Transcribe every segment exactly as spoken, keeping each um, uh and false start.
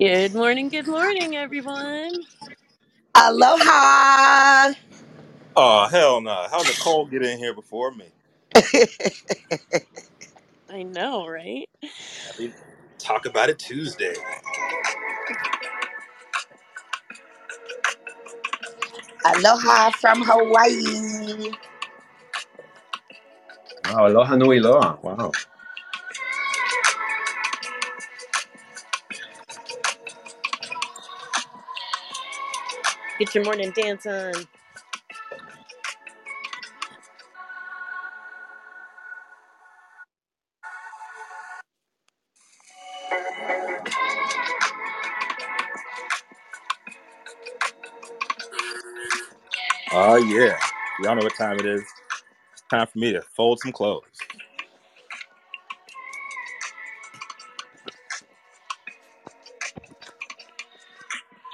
Good morning, good morning, everyone. Aloha. Oh, hell no. How Nicole get in here before me? I know, right? Happy Talk About It Tuesday. Aloha from Hawaii. Wow, aloha nui loa. Wow. Get your morning dance on. Oh, yeah. Y'all know what time it is. It's time for me to fold some clothes.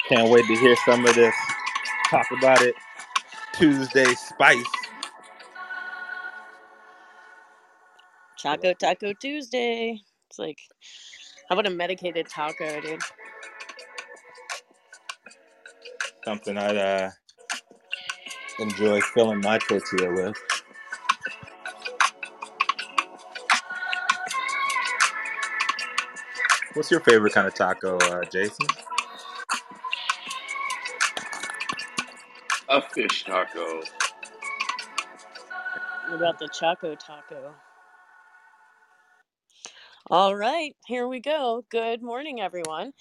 Can't wait to hear some of this Talk About It Tuesday spice. Choco Taco Tuesday. It's like, how about a medicated taco, dude? Something I'd uh, enjoy filling my tortilla with. What's your favorite kind of taco, uh, Jason? A fish taco. What about the Choco Taco? All right, here we go. Good morning, everyone.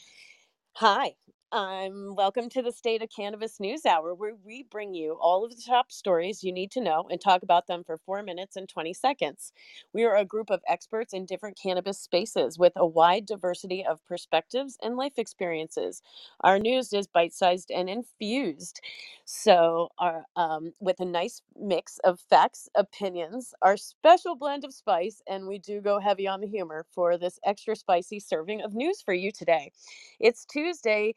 Hi, I'm welcome to the State of Cannabis News Hour, where we bring you all of the top stories you need to know and talk about them for four minutes and twenty seconds. We are a group of experts in different cannabis spaces with a wide diversity of perspectives and life experiences. Our news is bite-sized and infused, so our um, with a nice mix of facts, opinions, our special blend of spice, and we do go heavy on the humor for this extra spicy serving of news for you today. It's Tuesday,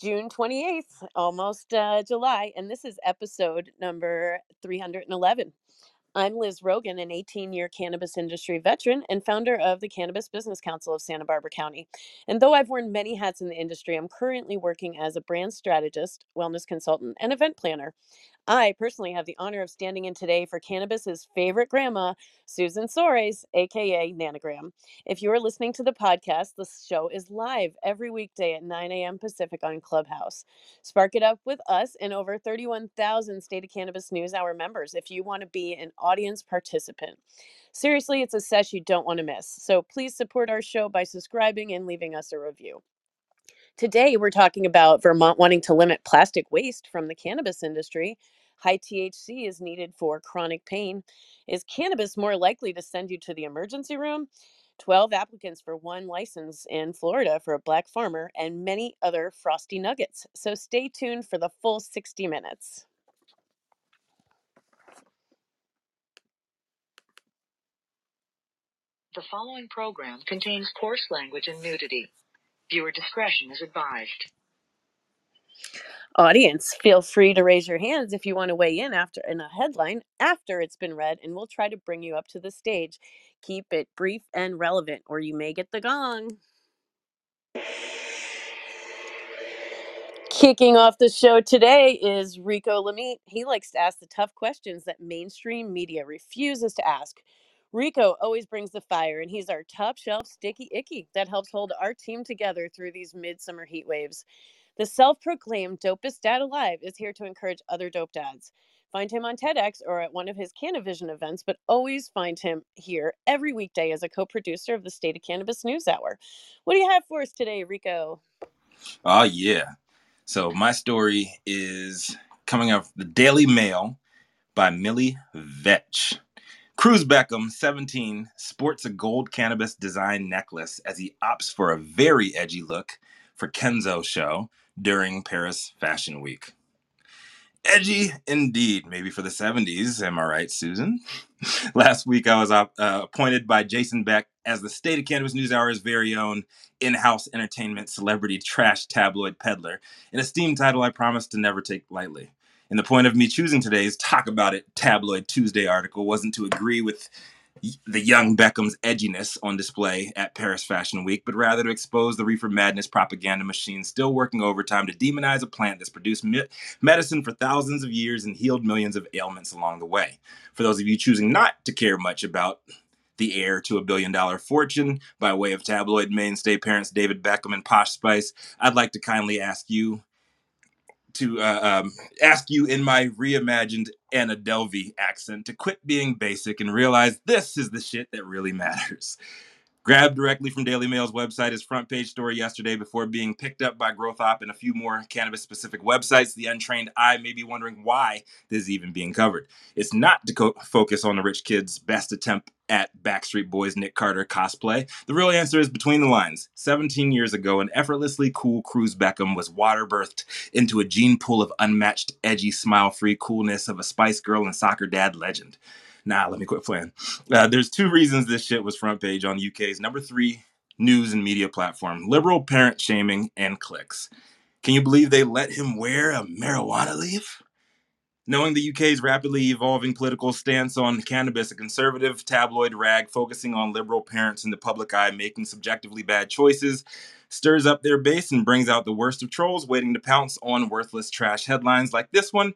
June twenty-eighth, almost uh, July, and this is episode number three hundred eleven. I'm Liz Rogan, an eighteen-year cannabis industry veteran and founder of the Cannabis Business Council of Santa Barbara County. And though I've worn many hats in the industry, I'm currently working as a brand strategist, wellness consultant, and event planner. I personally have the honor of standing in today for cannabis's favorite grandma, Susan Soares, aka Nanogram. If you are listening to the podcast, the show is live every weekday at nine a.m. Pacific on Clubhouse. Spark it up with us and over thirty-one thousand State of Cannabis News Hour members if you want to be an audience participant. Seriously, it's a sesh you don't want to miss. So please support our show by subscribing and leaving us a review. Today, we're talking about Vermont wanting to limit plastic waste from the cannabis industry. High T H C is needed for chronic pain. Is cannabis more likely to send you to the emergency room? twelve applicants for one license in Florida for a black farmer, and many other frosty nuggets. So stay tuned for the full sixty minutes. The following program contains coarse language and nudity. Viewer discretion is advised. Audience, feel free to raise your hands if you want to weigh in after in a headline after it's been read, and we'll try to bring you up to the stage. Keep it brief and relevant, or you may get the gong. Kicking off the show today is Rico Lamitte. He likes to ask the tough questions that mainstream media refuses to ask. Rico always brings the fire, and he's our top shelf sticky icky that helps hold our team together through these midsummer heat waves. The self-proclaimed dopest dad alive is here to encourage other dope dads. Find him on TEDx or at one of his Cannavision events, but always find him here every weekday as a co-producer of the State of Cannabis News Hour. What do you have for us today, Rico? Oh, yeah. So my story is coming out of the Daily Mail by Millie Vetch. Cruz Beckham, seventeen, sports a gold cannabis design necklace as he opts for a very edgy look for Kenzo show during Paris Fashion Week. Edgy indeed, maybe for the seventies, am I right, Susan? Last week, I was uh, appointed by Jason Beck as the State of Cannabis News Hour's very own in-house entertainment celebrity trash tabloid peddler, an esteemed title I promised to never take lightly. And the point of me choosing today's Talk About It Tabloid Tuesday article wasn't to agree with the young Beckham's edginess on display at Paris Fashion Week, but rather to expose the reefer madness propaganda machine still working overtime to demonize a plant that's produced me- medicine for thousands of years and healed millions of ailments along the way. For those of you choosing not to care much about the heir to a billion-dollar fortune by way of tabloid mainstay parents David Beckham and Posh Spice, I'd like to kindly ask you to uh, um, ask you in my reimagined Anna Delvey accent to quit being basic and realize this is the shit that really matters. Grabbed directly from Daily Mail's website as front page story yesterday before being picked up by Growth Op and a few more cannabis-specific websites, the untrained eye may be wondering why this is even being covered. It's not to co- focus on the rich kid's best attempt at Backstreet Boys' Nick Carter cosplay. The real answer is between the lines. seventeen years ago, an effortlessly cool Cruz Beckham was water-birthed into a gene pool of unmatched, edgy, smile-free coolness of a Spice Girl and soccer dad legend. Nah, let me quit playing. Uh, there's two reasons this shit was front page on U K's number three news and media platform, liberal parent shaming and clicks. Can you believe they let him wear a marijuana leaf? Knowing the U K's rapidly evolving political stance on cannabis, a conservative tabloid rag focusing on liberal parents in the public eye making subjectively bad choices stirs up their base and brings out the worst of trolls waiting to pounce on worthless trash headlines like this one,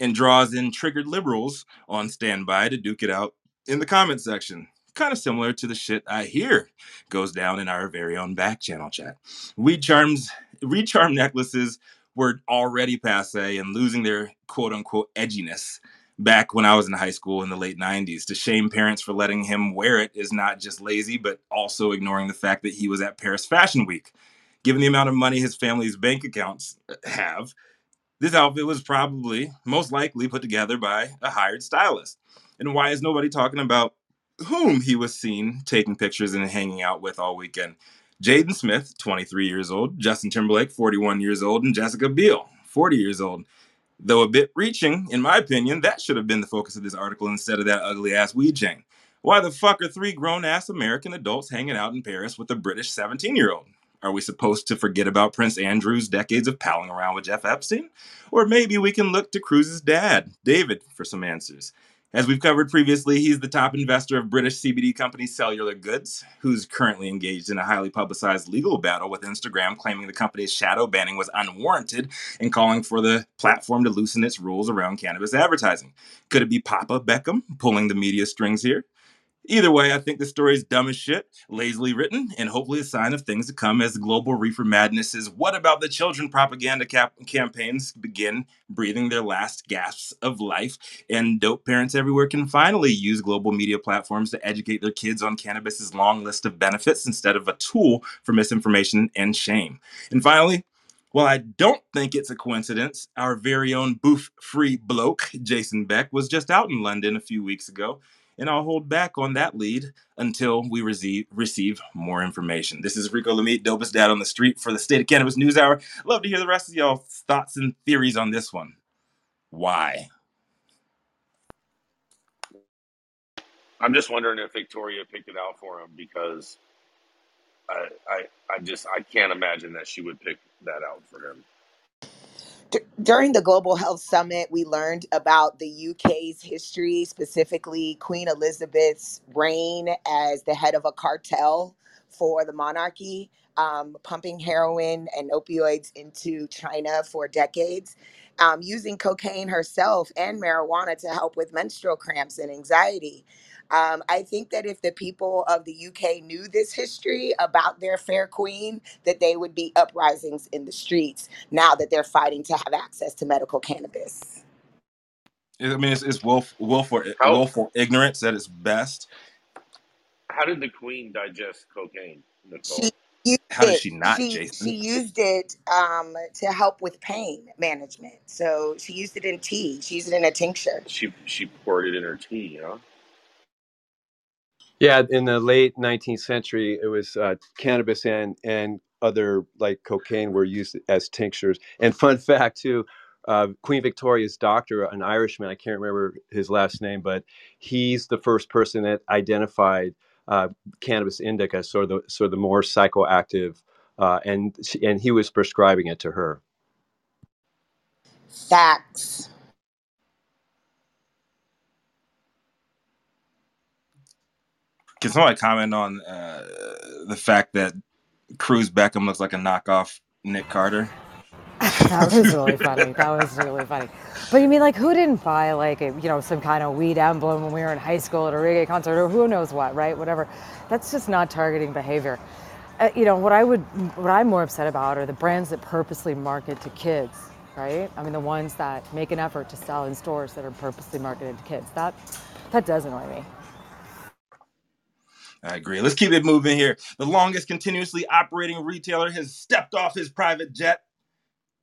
and draws in triggered liberals on standby to duke it out in the comment section. Kind of similar to the shit I hear goes down in our very own back channel chat. Weed charms, weed charm necklaces were already passe and losing their quote-unquote edginess back when I was in high school in the late nineties. To shame parents for letting him wear it is not just lazy, but also ignoring the fact that he was at Paris Fashion Week. Given the amount of money his family's bank accounts have, this outfit was probably, most likely, put together by a hired stylist. And why is nobody talking about whom he was seen taking pictures and hanging out with all weekend? Jaden Smith, twenty-three years old, Justin Timberlake, forty-one years old, and Jessica Biel, forty years old. Though a bit reaching, in my opinion, that should have been the focus of this article instead of that ugly-ass weed chain. Why the fuck are three grown-ass American adults hanging out in Paris with a British seventeen-year-old? Are we supposed to forget about Prince Andrew's decades of palling around with Jeff Epstein? Or maybe we can look to Cruz's dad, David, for some answers. As we've covered previously, he's the top investor of British C B D company Cellular Goods, who's currently engaged in a highly publicized legal battle with Instagram, claiming the company's shadow banning was unwarranted and calling for the platform to loosen its rules around cannabis advertising. Could it be Papa Beckham pulling the media strings here? Either way, I think the story is dumb as shit, lazily written, and hopefully a sign of things to come as the global reefer madnesses, what about the children propaganda cap- campaigns begin breathing their last gasps of life, and dope parents everywhere can finally use global media platforms to educate their kids on cannabis's long list of benefits instead of a tool for misinformation and shame. And finally, while I don't think it's a coincidence, our very own boof-free bloke, Jason Beck, was just out in London a few weeks ago. And I'll hold back on that lead until we receive, receive more information. This is Rico Lamitte, dopest dad on the street for the State of Cannabis News Hour. Love to hear the rest of y'all's thoughts and theories on this one. Why? I'm just wondering if Victoria picked it out for him, because I, I, I just I can't imagine that she would pick that out for him. During the Global Health Summit, we learned about the U K's history, specifically Queen Elizabeth's reign as the head of a cartel for the monarchy, um, pumping heroin and opioids into China for decades, um, using cocaine herself and marijuana to help with menstrual cramps and anxiety. Um, I think that if the people of the U K knew this history about their fair queen, that they would be uprisings in the streets now that they're fighting to have access to medical cannabis. I mean, it's, it's willful, willful, willful ignorance at its best. How did the queen digest cocaine, Nicole? She How it. did she not, she, Jason? She used it um, to help with pain management. So she used it in tea. She used it in a tincture. She, she poured it in her tea, huh? Yeah, in the late nineteenth century, it was uh, cannabis and, and other like cocaine were used as tinctures. And fun fact too, uh, Queen Victoria's doctor, an Irishman, I can't remember his last name, but he's the first person that identified uh, cannabis indica, sort of the sort of the more psychoactive, uh, and she, and he was prescribing it to her. Facts. Can somebody comment on uh, the fact that Cruz Beckham looks like a knockoff Nick Carter? That was really funny. That was really funny. But you mean, like, who didn't buy, like, a, you know, some kind of weed emblem when we were in high school at a reggae concert or who knows what, right? Whatever. That's just not targeting behavior. Uh, you know, what I would, what I'm more upset about are the brands that purposely market to kids, right? I mean, the ones that make an effort to sell in stores that are purposely marketed to kids. That, that does annoy me. I agree. Let's keep it moving here. The longest continuously operating retailer has stepped off his private jet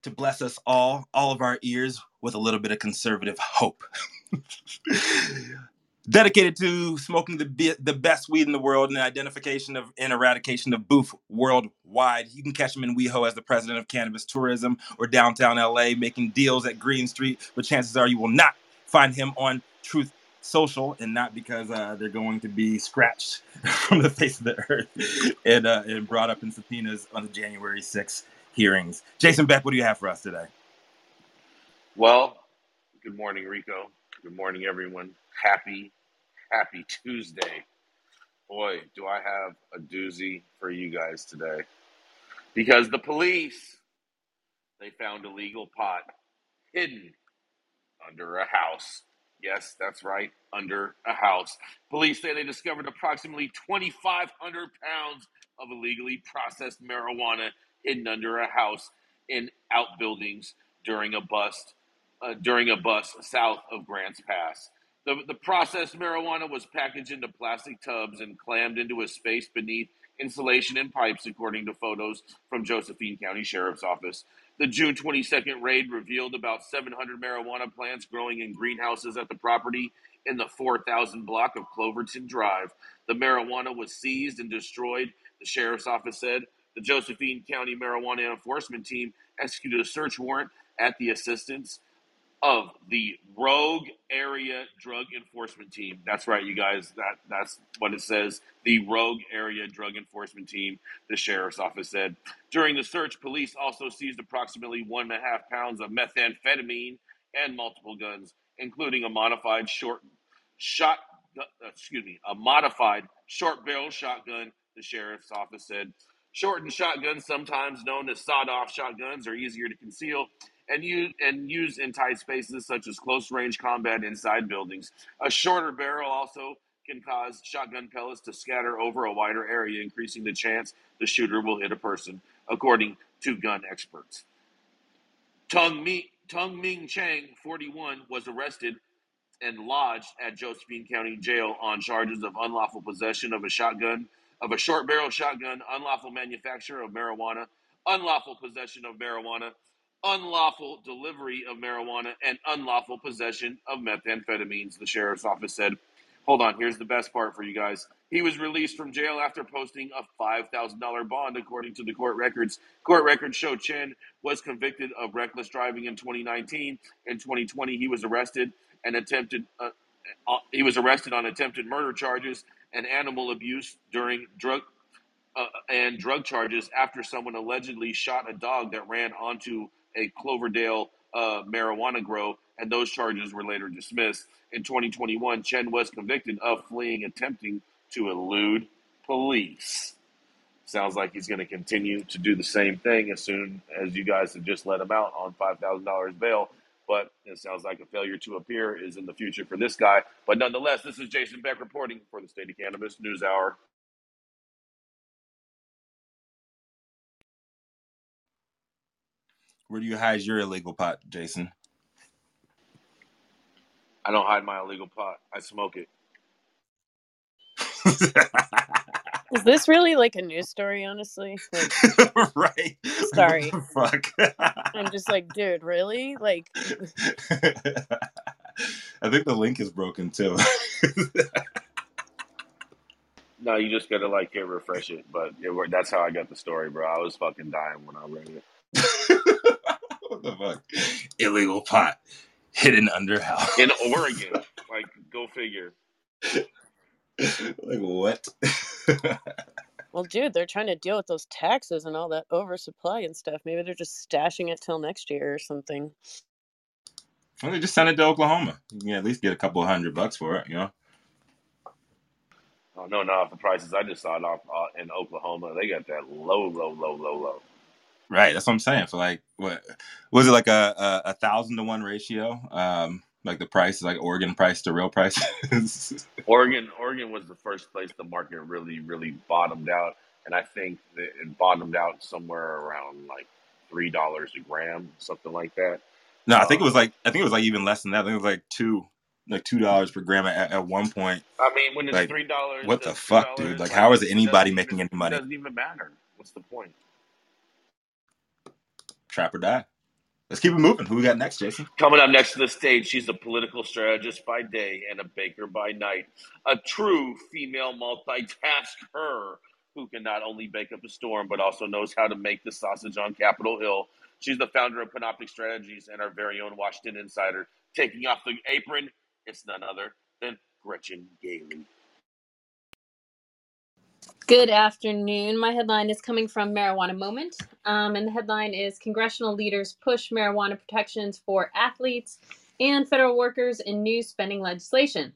to bless us all, all of our ears, with a little bit of conservative hope. Dedicated to smoking the be- the best weed in the world and the identification of and eradication of boof worldwide. You can catch him in WeHo as the president of cannabis tourism, or downtown L A making deals at Green Street, but chances are you will not find him on Truth Social, and not because uh, they're going to be scratched from the face of the earth and, uh, and brought up in subpoenas on the January sixth hearings. Jason Beck, what do you have for us today? Well, good morning, Rico. Good morning, everyone. Happy, happy Tuesday. Boy, do I have a doozy for you guys today. Because the police, they found illegal pot hidden under a house. Yes, that's right, under a house. Police say they discovered approximately twenty-five hundred pounds of illegally processed marijuana hidden under a house in outbuildings during a bust uh, during a bust south of Grants Pass. The, the processed marijuana was packaged into plastic tubs and clammed into a space beneath insulation and pipes, according to photos from Josephine County Sheriff's Office. The June twenty-second raid revealed about seven hundred marijuana plants growing in greenhouses at the property in the four thousand block of Cloverton Drive. The marijuana was seized and destroyed, the Sheriff's Office said. The Josephine County Marijuana Enforcement Team executed a search warrant at the assistance of the Rogue Area Drug Enforcement Team. That's right, you guys. That, that's what it says. The Rogue Area Drug Enforcement Team, the Sheriff's Office said. During the search, police also seized approximately one and a half pounds of methamphetamine and multiple guns, including a modified short shot, uh, excuse me, a modified short barrel shotgun, the Sheriff's Office said. Shortened shotguns, sometimes known as sawed-off shotguns, are easier to conceal and use and used in tight spaces such as close-range combat inside buildings. A shorter barrel also can cause shotgun pellets to scatter over a wider area, increasing the chance the shooter will hit a person, according to gun experts. Tung Mi- Tung Ming Chang, forty-one, was arrested and lodged at Josephine County Jail on charges of unlawful possession of a shotgun, of a short barrel shotgun, unlawful manufacture of marijuana, unlawful possession of marijuana, unlawful delivery of marijuana, and unlawful possession of methamphetamines, the Sheriff's Office said. Hold on, here's the best part for you guys. He was released from jail after posting a five thousand dollars bond, according to the court records. Court records show Chen was convicted of reckless driving in twenty nineteen. In twenty twenty, he was arrested and attempted. Uh, uh, he was arrested on attempted murder charges and animal abuse during drug uh, and drug charges after someone allegedly shot a dog that ran onto a Cloverdale uh, marijuana grow, and those charges were later dismissed. In twenty twenty-one, Chen was convicted of fleeing, attempting to elude police. Sounds like he's going to continue to do the same thing as soon as you guys have just let him out on five thousand dollars bail. But it sounds like a failure to appear is in the future for this guy. But nonetheless, this is Jason Beck reporting for the State of Cannabis News Hour. Where do you hide your illegal pot, Jason? I don't hide my illegal pot. I smoke it. Is this really like a news story, honestly? Like, right. Sorry. Fuck. I'm just like, dude, really? Like. I think the link is broken, too. No, you just got to, like, refresh it. But it, that's how I got the story, bro. I was fucking dying when I read it. What the fuck? Illegal pot hidden under house. In Oregon. Like, go figure. Like, what? Well, dude, they're trying to deal with those taxes and all that oversupply and stuff. Maybe they're just stashing it till next year or something. Well, they just send it to Oklahoma. You can at least get a couple hundred bucks for it, you know? Oh, no, not off the prices. I just saw it off uh, in Oklahoma. They got that low, low, low, low, low. Right. That's what I'm saying. For like, what was it, like a, a, a thousand to one ratio? Um, like the price, like Oregon price to real price. Oregon, Oregon was the first place the market really, really bottomed out. And I think that it bottomed out somewhere around like three dollars a gram, something like that. No, I think um, it was like, I think it was like even less than that. I think it was like two. Like two dollars per gram at, at one point. I mean, when it's like, three dollars. What the fuck, dude? Like, like, how is anybody making even, any money? It doesn't even matter. What's the point? Trap or die. Let's keep it moving. Who we got next, Jason? Coming up next to the stage, she's a political strategist by day and a baker by night. A true female multitasker who can not only bake up a storm, but also knows how to make the sausage on Capitol Hill. She's the founder of Panoptic Strategies and our very own Washington Insider. Taking off the apron, it's none other than Gretchen Gailey. Good afternoon. My headline is coming from Marijuana Moment. Um, and the headline is Congressional Leaders Push Marijuana Protections for Athletes and Federal Workers in New Spending Legislation.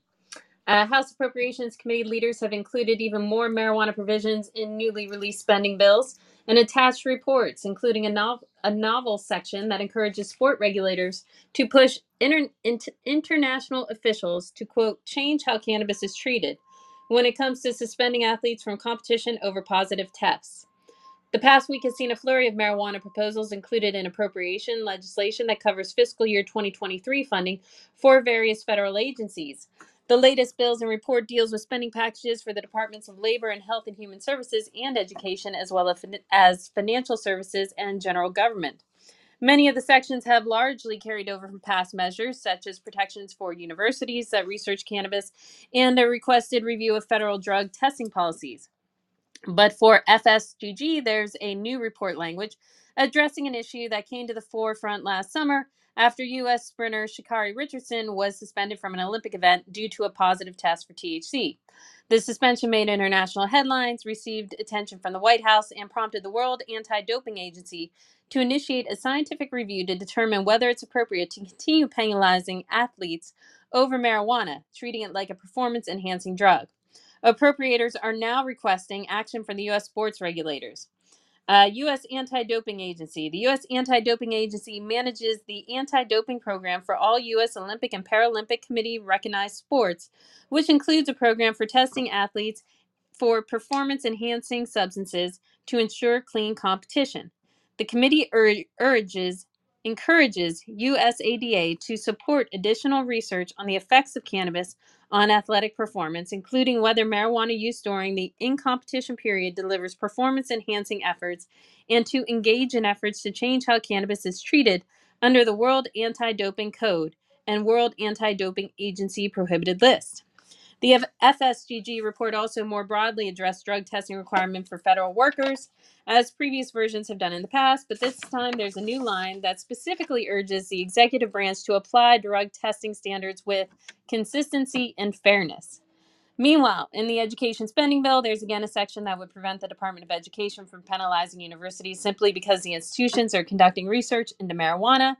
Uh, House Appropriations Committee leaders have included even more marijuana provisions in newly released spending bills and attached reports, including a, no- a novel section that encourages sport regulators to push inter- inter- international officials to, quote, change how cannabis is treated when it comes to suspending athletes from competition over positive tests. The past week has seen a flurry of marijuana proposals included in appropriation legislation that covers fiscal year twenty twenty-three funding for various federal agencies. The latest bills and report deals with spending packages for the Departments of Labor and Health and Human Services and Education, as well as Financial Services and General Government. Many of the sections have largely carried over from past measures, such as protections for universities that research cannabis and a requested review of federal drug testing policies. But for F S G G, there's a new report language addressing an issue that came to the forefront last summer after U S sprinter Sha'Carri Richardson was suspended from an Olympic event due to a positive test for T H C. The suspension made international headlines, received attention from the White House, and prompted the World Anti-Doping Agency to initiate a scientific review to determine whether it's appropriate to continue penalizing athletes over marijuana, treating it like a performance-enhancing drug. Appropriators are now requesting action from the U S sports regulators. Uh, U S Anti-Doping Agency. The U S Anti-Doping Agency manages the anti-doping program for all U S Olympic and Paralympic Committee recognized sports, which includes a program for testing athletes for performance-enhancing substances to ensure clean competition. The committee ur- urges, encourages U S A D A to support additional research on the effects of cannabis on athletic performance, including whether marijuana use during the in-competition period delivers performance-enhancing efforts, and to engage in efforts to change how cannabis is treated under the World Anti-Doping Code and World Anti-Doping Agency prohibited list. The F S G G report also more broadly addressed drug testing requirement for federal workers, as previous versions have done in the past, but this time there's a new line that specifically urges the executive branch to apply drug testing standards with consistency and fairness. Meanwhile, in the education spending bill, there's again a section that would prevent the Department of Education from penalizing universities simply because the institutions are conducting research into marijuana.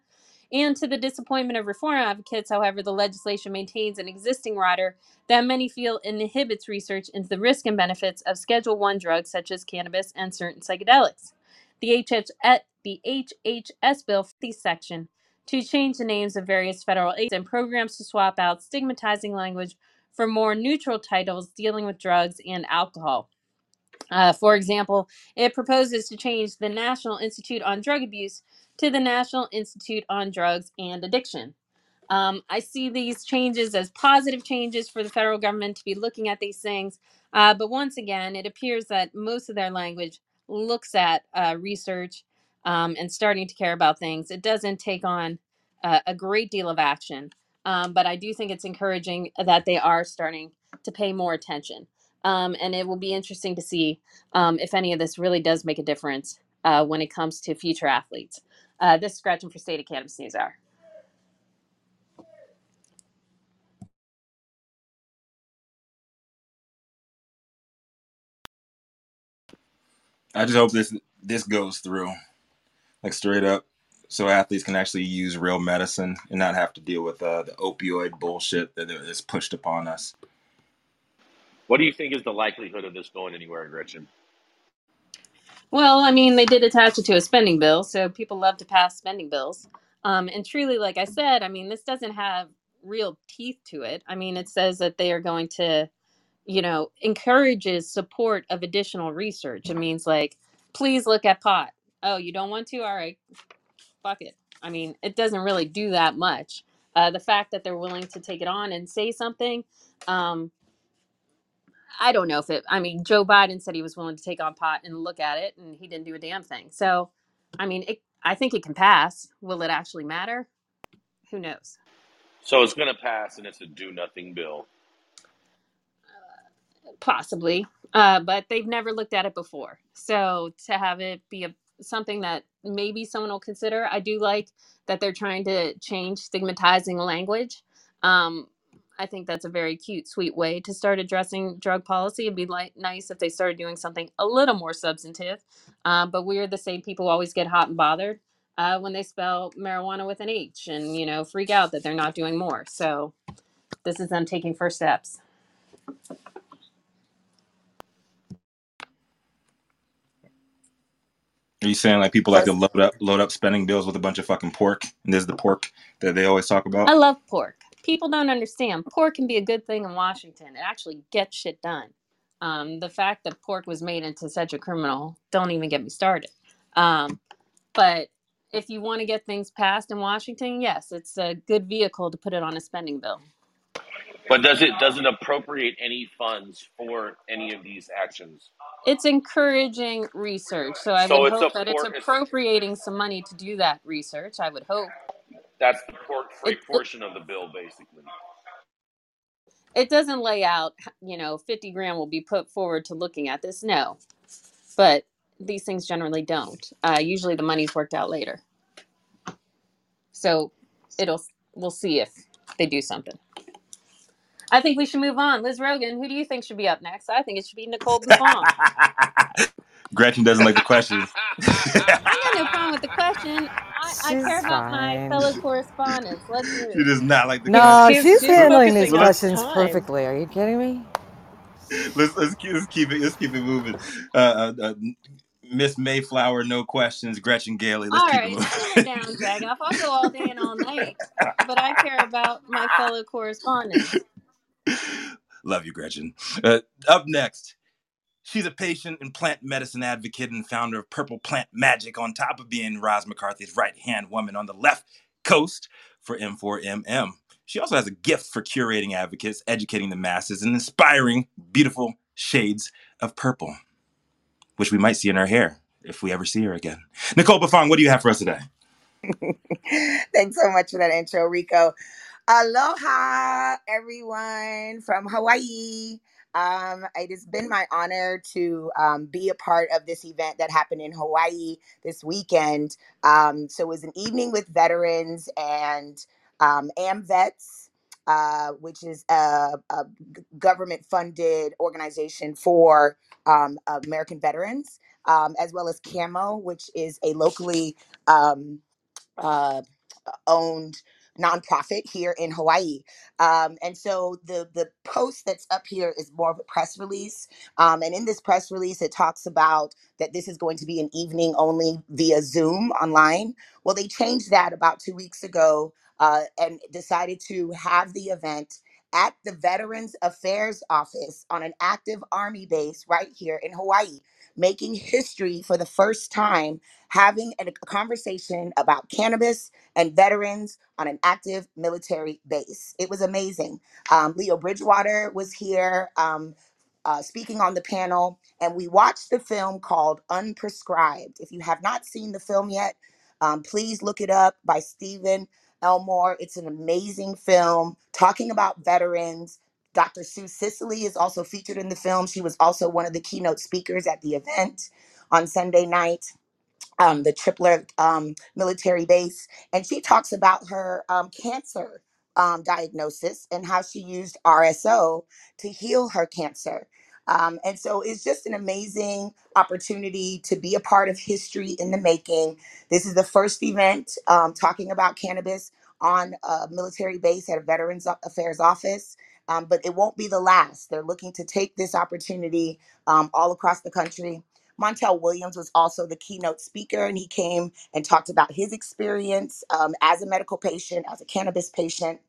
And to the disappointment of reform advocates, however, the legislation maintains an existing rider that many feel inhibits research into the risk and benefits of Schedule One drugs such as cannabis and certain psychedelics. The H H S bill, the section, to change the names of various federal aids and programs to swap out stigmatizing language for more neutral titles dealing with drugs and alcohol. Uh, for example, it proposes to change the National Institute on Drug Abuse to the National Institute on Drugs and Addiction. Um, I see these changes as positive changes for the federal government to be looking at these things. Uh, but once again, it appears that most of their language looks at uh, research um, and starting to care about things. It doesn't take on uh, a great deal of action. Um, but I do think it's encouraging that they are starting to pay more attention. Um, and it will be interesting to see um, if any of this really does make a difference uh, when it comes to future athletes. Uh, this is Gretchen for State of Cannabis News Hour. I just hope this this goes through, like straight up, so athletes can actually use real medicine and not have to deal with uh, the opioid bullshit that is pushed upon us. What do you think is the likelihood of this going anywhere, Gretchen? Well, I mean, they did attach it to a spending bill, so people love to pass spending bills. Um, and truly, like I said, I mean, this doesn't have real teeth to it. I mean, it says that they are going to, you know, encourages support of additional research. It means like, please look at pot. Oh, you don't want to? All right, fuck it. I mean, it doesn't really do that much. Uh, the fact that they're willing to take it on and say something, um, I don't know if it, I mean, Joe Biden said he was willing to take on pot and look at it, and he didn't do a damn thing. So, I mean, it, I think it can pass. Will it actually matter? Who knows? So it's going to pass, and it's a do nothing bill. Uh, possibly. Uh, but they've never looked at it before. So to have it be a, something that maybe someone will consider, I do like that they're trying to change stigmatizing language. Um, I think that's a very cute, sweet way to start addressing drug policy. It'd be like nice if they started doing something a little more substantive. Uh, but we're the same people who always get hot and bothered uh, when they spell marijuana with an H and, you know, freak out that they're not doing more. So this is them taking first steps. Are you saying like people like to load up, load up spending bills with a bunch of fucking pork? And there's the pork that they always talk about. I love pork. People don't understand. Pork can be a good thing in Washington. It actually gets shit done. Um, the fact that pork was made into such a criminal, don't even get me started. Um, but if you want to get things passed in Washington, yes, it's a good vehicle to put it on a spending bill. But does it doesn't appropriate any funds for any of these actions? It's encouraging research. So I so would hope that pork, it's appropriating it's, some money to do that research, I would hope. That's the pork-free portion it, of the bill, basically. It doesn't lay out, you know, fifty grand will be put forward to looking at this. No, but these things generally don't. Uh, usually the money's worked out later. So it'll we'll see if they do something. I think we should move on. Liz Rogan, who do you think should be up next? I think it should be Nicole Buffon. Gretchen doesn't like the question. I got no problem with the question. I, I care about fine. my fellow correspondents. Let's do it. She does not like the no, question. No, she's, she's handling these questions time. perfectly. Are you kidding me? Let's let's keep, let's keep it let's keep it moving. Uh, uh, uh, Miss Mayflower, no questions. Gretchen Gailey, let's all keep right, it moving. All right, down, drag off. I'll go all day and all night, but I care about my fellow correspondents. Love you, Gretchen. Uh, up next, she's a patient and plant medicine advocate and founder of Purple Plant Magic, on top of being Roz McCarthy's right-hand woman on the left coast for M four M M. She also has a gift for curating advocates, educating the masses, and inspiring beautiful shades of purple, which we might see in her hair if we ever see her again. Nicole Buffon, what do you have for us today? Thanks so much for that intro, Rico. Aloha, everyone from Hawaii. Um, it has been my honor to um, be a part of this event that happened in Hawaii this weekend. Um, so it was an evening with veterans and um, AmVets, uh, which is a, a government-funded organization for um, American veterans, um, as well as CAMO, which is a locally um, uh, owned nonprofit here in Hawaii. Um, and so the, the post that's up here is more of a press release. Um, and in this press release, it talks about that this is going to be an evening only via Zoom online. Well, they changed that about two weeks ago uh, and decided to have the event at the Veterans Affairs Office on an active Army base right here in Hawaii, making history for the first time, having a conversation about cannabis and veterans on an active military base. It was amazing. Um, Leo Bridgewater was here um, uh, speaking on the panel, and we watched the film called Unprescribed. If you have not seen the film yet, um, please look it up, by Stephen Elmore. It's an amazing film talking about veterans. Doctor Sue Sisley is also featured in the film. She was also one of the keynote speakers at the event on Sunday night, um, the Tripler um, military base. And she talks about her um, cancer um, diagnosis and how she used R S O to heal her cancer. Um, and so it's just an amazing opportunity to be a part of history in the making. This is the first event um, talking about cannabis on a military base at a Veterans Affairs Office. um, but it won't be the last. They're looking to take this opportunity um, all across the country. Montel Williams was also the keynote speaker, and he came and talked about his experience um, as a medical patient, as a cannabis patient,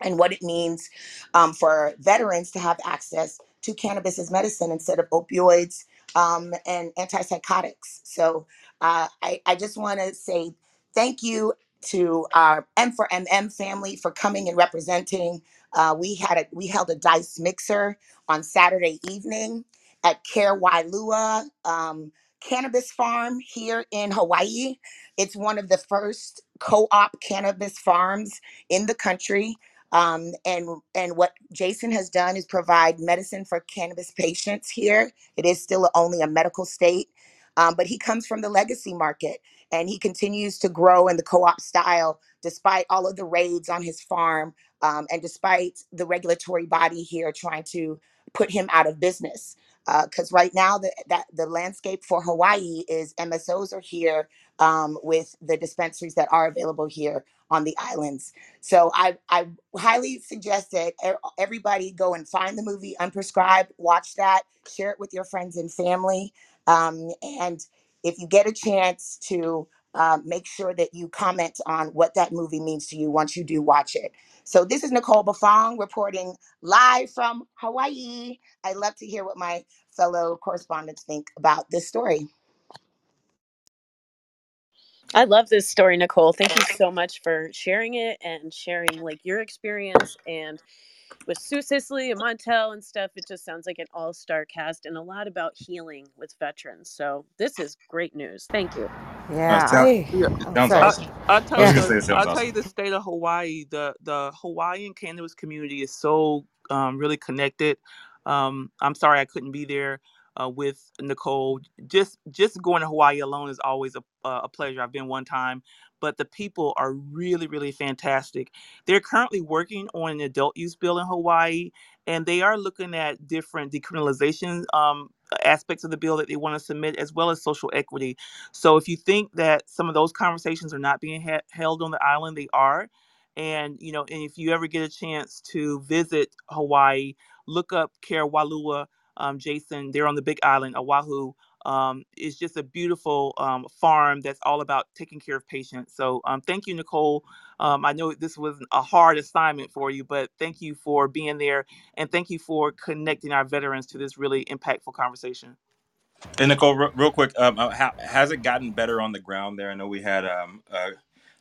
and what it means um, for veterans to have access to cannabis as medicine instead of opioids um, and antipsychotics. So uh, I, I just want to say thank you to our M four M M family for coming and representing. Uh, we had a, we held a dice mixer on Saturday evening at Ke'awalua um, Cannabis Farm here in Hawaii. It's one of the first co-op cannabis farms in the country. Um, and, and what Jason has done is provide medicine for cannabis patients here. It is still only a medical state, um, but he comes from the legacy market, and he continues to grow in the co-op style despite all of the raids on his farm um, and despite the regulatory body here trying to put him out of business. Because uh, right now the, that, the landscape for Hawaii is M S Os are here um, with the dispensaries that are available here on the islands. So I, I highly suggest that everybody go and find the movie Unprescribed, watch that, share it with your friends and family. Um, and if you get a chance to uh, make sure that you comment on what that movie means to you once you do watch it. So this is Nicole Buffon reporting live from Hawaii. I'd love to hear what my fellow correspondents think about this story. I love this story, Nicole. Thank you so much for sharing it and sharing like your experience. And with Sue Sisley and Montel and stuff, it just sounds like an all-star cast and a lot about healing with veterans. So this is great news. Thank you. Yeah. Hey. yeah. Sounds awesome. I, I'll, tell I you, the, I'll awesome. tell you the state of Hawaii, the, the Hawaiian cannabis community is so um, really connected. Um, I'm sorry I couldn't be there. Uh, with Nicole, just just going to Hawaii alone is always a, uh, a pleasure. I've been one time, but the people are really, really fantastic. They're currently working on an adult use bill in Hawaii, and they are looking at different decriminalization um, aspects of the bill that they want to submit, as well as social equity. So if you think that some of those conversations are not being ha- held on the island, they are. And, you know, and if you ever get a chance to visit Hawaii, look up Ke'awalua. Um, Jason, they're on the Big Island, Oahu. Um, it's just a beautiful um, farm that's all about taking care of patients. So um, thank you, Nicole. Um, I know this was a hard assignment for you, but thank you for being there. And thank you for connecting our veterans to this really impactful conversation. And Nicole, real, real quick, um, how, has it gotten better on the ground there? I know we had, um, uh, I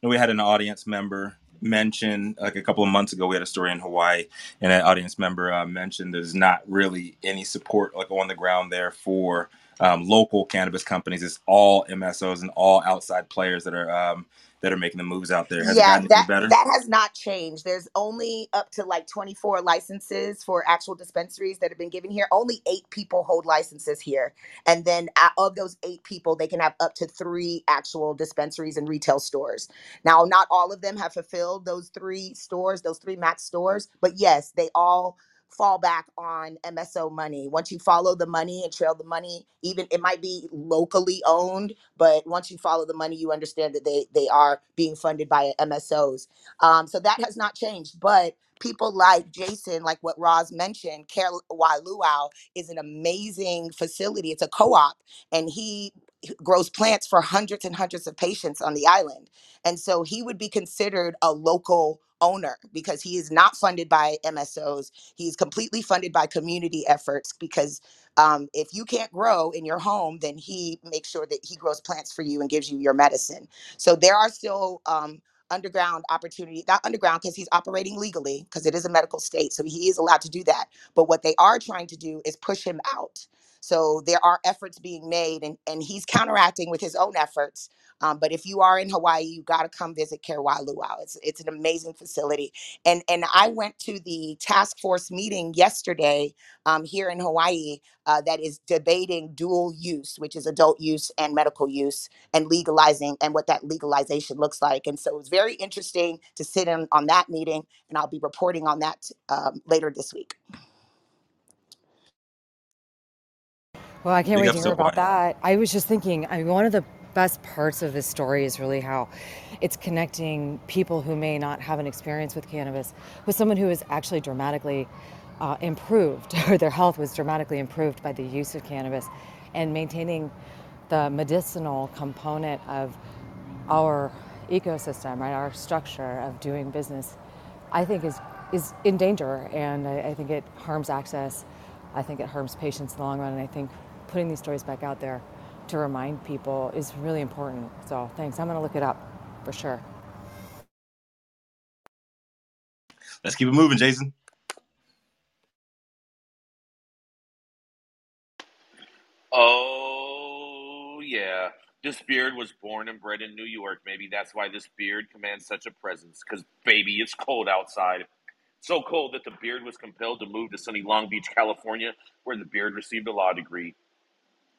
know we had an audience member mentioned like a couple of months ago, we had a story in Hawaii, and an audience member uh, mentioned there's not really any support like on the ground there for um, local cannabis companies. It's all M S Os and all outside players that are um, that are making the moves out there. Has yeah, that, that has not changed. There's only up to like twenty-four licenses for actual dispensaries that have been given here. Only eight people hold licenses here. And then of those eight people, they can have up to three actual dispensaries and retail stores. Now, not all of them have fulfilled those three stores, those three max stores, but yes, they all fall back on M S O money. Once you follow the money and trail the money, even it might be locally owned, but once you follow the money, you understand that they they are being funded by M S Os. Um, so that has not changed. But people like Jason, like what Roz mentioned, Ke'awalua is an amazing facility. It's a co-op, and he grows plants for hundreds and hundreds of patients on the island. And so he would be considered a local owner because he is not funded by M S Os. He's completely funded by community efforts because um, if you can't grow in your home, then he makes sure that he grows plants for you and gives you your medicine. So there are still um, underground opportunity, not underground because he's operating legally because it is a medical state. So he is allowed to do that. But what they are trying to do is push him out. So there are efforts being made, and, and he's counteracting with his own efforts. Um, but if you are in Hawaii, you got to come visit Ke'awalua. It's it's an amazing facility. And and I went to the task force meeting yesterday um, here in Hawaii uh, that is debating dual use, which is adult use and medical use, and legalizing and what that legalization looks like. And so it was very interesting to sit in on that meeting, and I'll be reporting on that um, later this week. Well, I can't wait to hear about that. I was just thinking, I mean, one of the best parts of this story is really how it's connecting people who may not have an experience with cannabis with someone who has actually dramatically uh, improved, or their health was dramatically improved by the use of cannabis, and maintaining the medicinal component of our ecosystem, right, our structure of doing business, I think is is in danger, and I, I think it harms access. I think it harms patients in the long run, and I think putting these stories back out there to remind people is really important. So thanks. I'm going to look it up for sure. Let's keep it moving, Jason. Oh, yeah. This beard was born and bred in New York. Maybe that's why this beard commands such a presence, because, baby, it's cold outside. So cold that the beard was compelled to move to sunny Long Beach, California, where the beard received a law degree.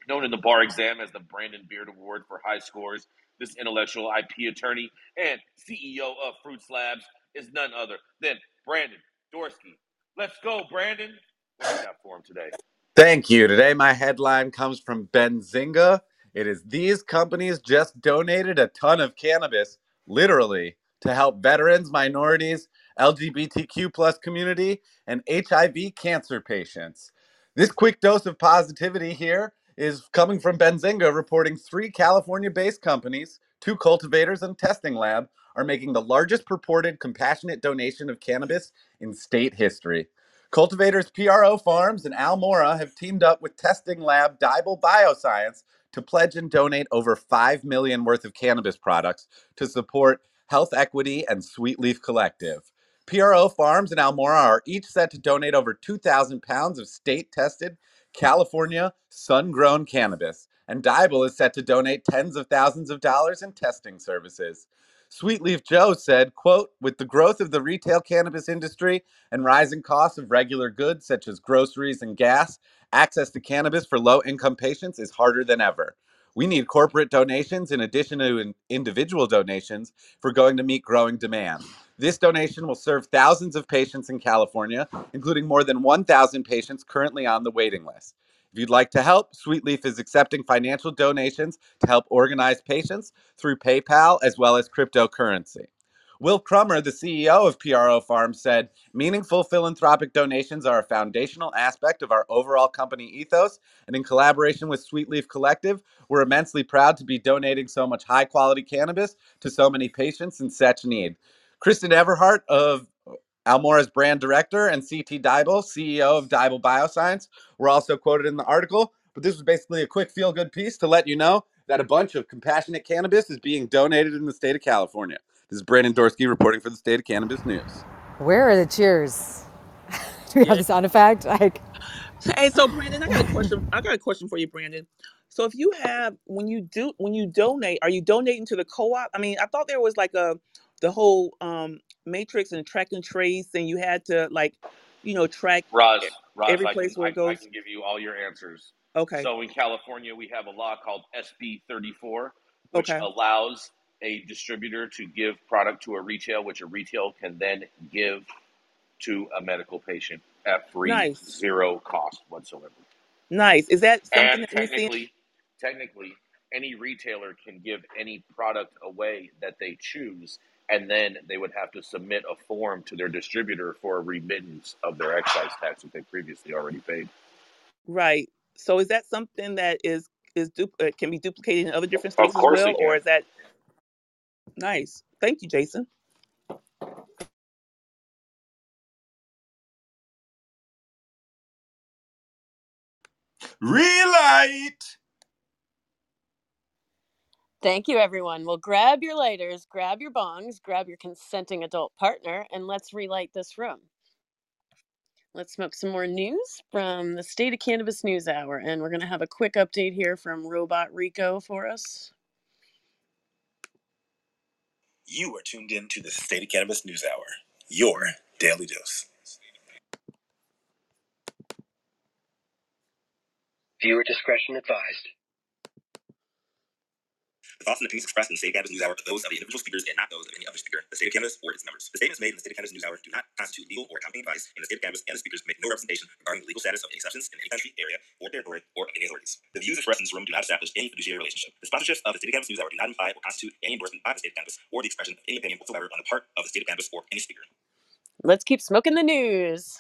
Known in the bar exam as the Brandon Beard Award for high scores, this intellectual I P attorney and C E O of Fruit Slabs is none other than Brandon Dorsky. Let's go, Brandon. What do you got for him today? Thank you. Today, my headline comes from Benzinga. It is, these companies just donated a ton of cannabis, literally, to help veterans, minorities, L G B T Q plus community, and H I V cancer patients. This quick dose of positivity here is coming from Benzinga, reporting three California-based companies, two cultivators and testing lab, are making the largest purported compassionate donation of cannabis in state history. Cultivators P R O Farms and Almora have teamed up with testing lab Diabol Bioscience to pledge and donate over five million dollars worth of cannabis products to support Health Equity and Sweet Leaf Collective. P R O Farms and Almora are each set to donate over two thousand pounds of state-tested California sun-grown cannabis, and Diabol is set to donate tens of thousands of dollars in testing services. Sweetleaf Joe said, quote, with the growth of the retail cannabis industry and rising costs of regular goods such as groceries and gas, access to cannabis for low-income patients is harder than ever. We need corporate donations in addition to individual donations for going to meet growing demand. This donation will serve thousands of patients in California, including more than one thousand patients currently on the waiting list. If you'd like to help, Sweetleaf is accepting financial donations to help organize patients through PayPal as well as cryptocurrency. Will Crummer, the C E O of P R O Farms, said, meaningful philanthropic donations are a foundational aspect of our overall company ethos, and in collaboration with Sweetleaf Collective, we're immensely proud to be donating so much high-quality cannabis to so many patients in such need. Kristen Everhart of Almora's brand director, and C T Diabol, C E O of Diabol Bioscience, were also quoted in the article, but this was basically a quick feel-good piece to let you know that a bunch of compassionate cannabis is being donated in the state of California. This is Brandon Dorsky reporting for the State of Cannabis News. Where are the cheers? Do we have the sound effect? Like, hey, so Brandon, I got a question. I got a question for you, Brandon. So if you have, when you do, when you donate, are you donating to the co-op? I mean, I thought there was like a the whole. Um, matrix and track and trace, and you had to like, you know, track Roz, Roz, every place can, where it goes. I, I can give you all your answers. Okay. So in California, we have a law called S B thirty-four, which okay. allows a distributor to give product to a retail, which a retail can then give to a medical patient at free, nice. zero cost whatsoever. Nice. Is that something? And that technically, technically, any retailer can give any product away that they choose. And then they would have to submit a form to their distributor for a remittance of their excise tax that they previously already paid. Right. So is that something that is is du- uh, can be duplicated in other different states as well, or is that nice? Thank you, Jason. Relight. Thank you, everyone. Well, grab your lighters, grab your bongs, grab your consenting adult partner, and let's relight this room. Let's smoke some more news from the State of Cannabis News Hour, and we're going to have a quick update here from Robot Rico for us. You are tuned in to the State of Cannabis News Hour, your daily dose. Viewer discretion advised. The thoughts and opinions expressed in the State of Cannabis News Hour are those of the individual speakers and not those of any other speaker, the State of Cannabis, or its members. The statements made in the State of Cannabis News Hour do not constitute legal or accounting advice, and the State of Cannabis and the speakers make no representation regarding the legal status of any substance in any country, area, or territory, or of any authorities. The views expressed in this room do not establish any fiduciary relationship. The sponsorships of the State of Cannabis News Hour do not imply or constitute any endorsement by the State of Cannabis or the expression of any opinion whatsoever on the part of the State of Cannabis or any speaker. Let's keep smoking the news.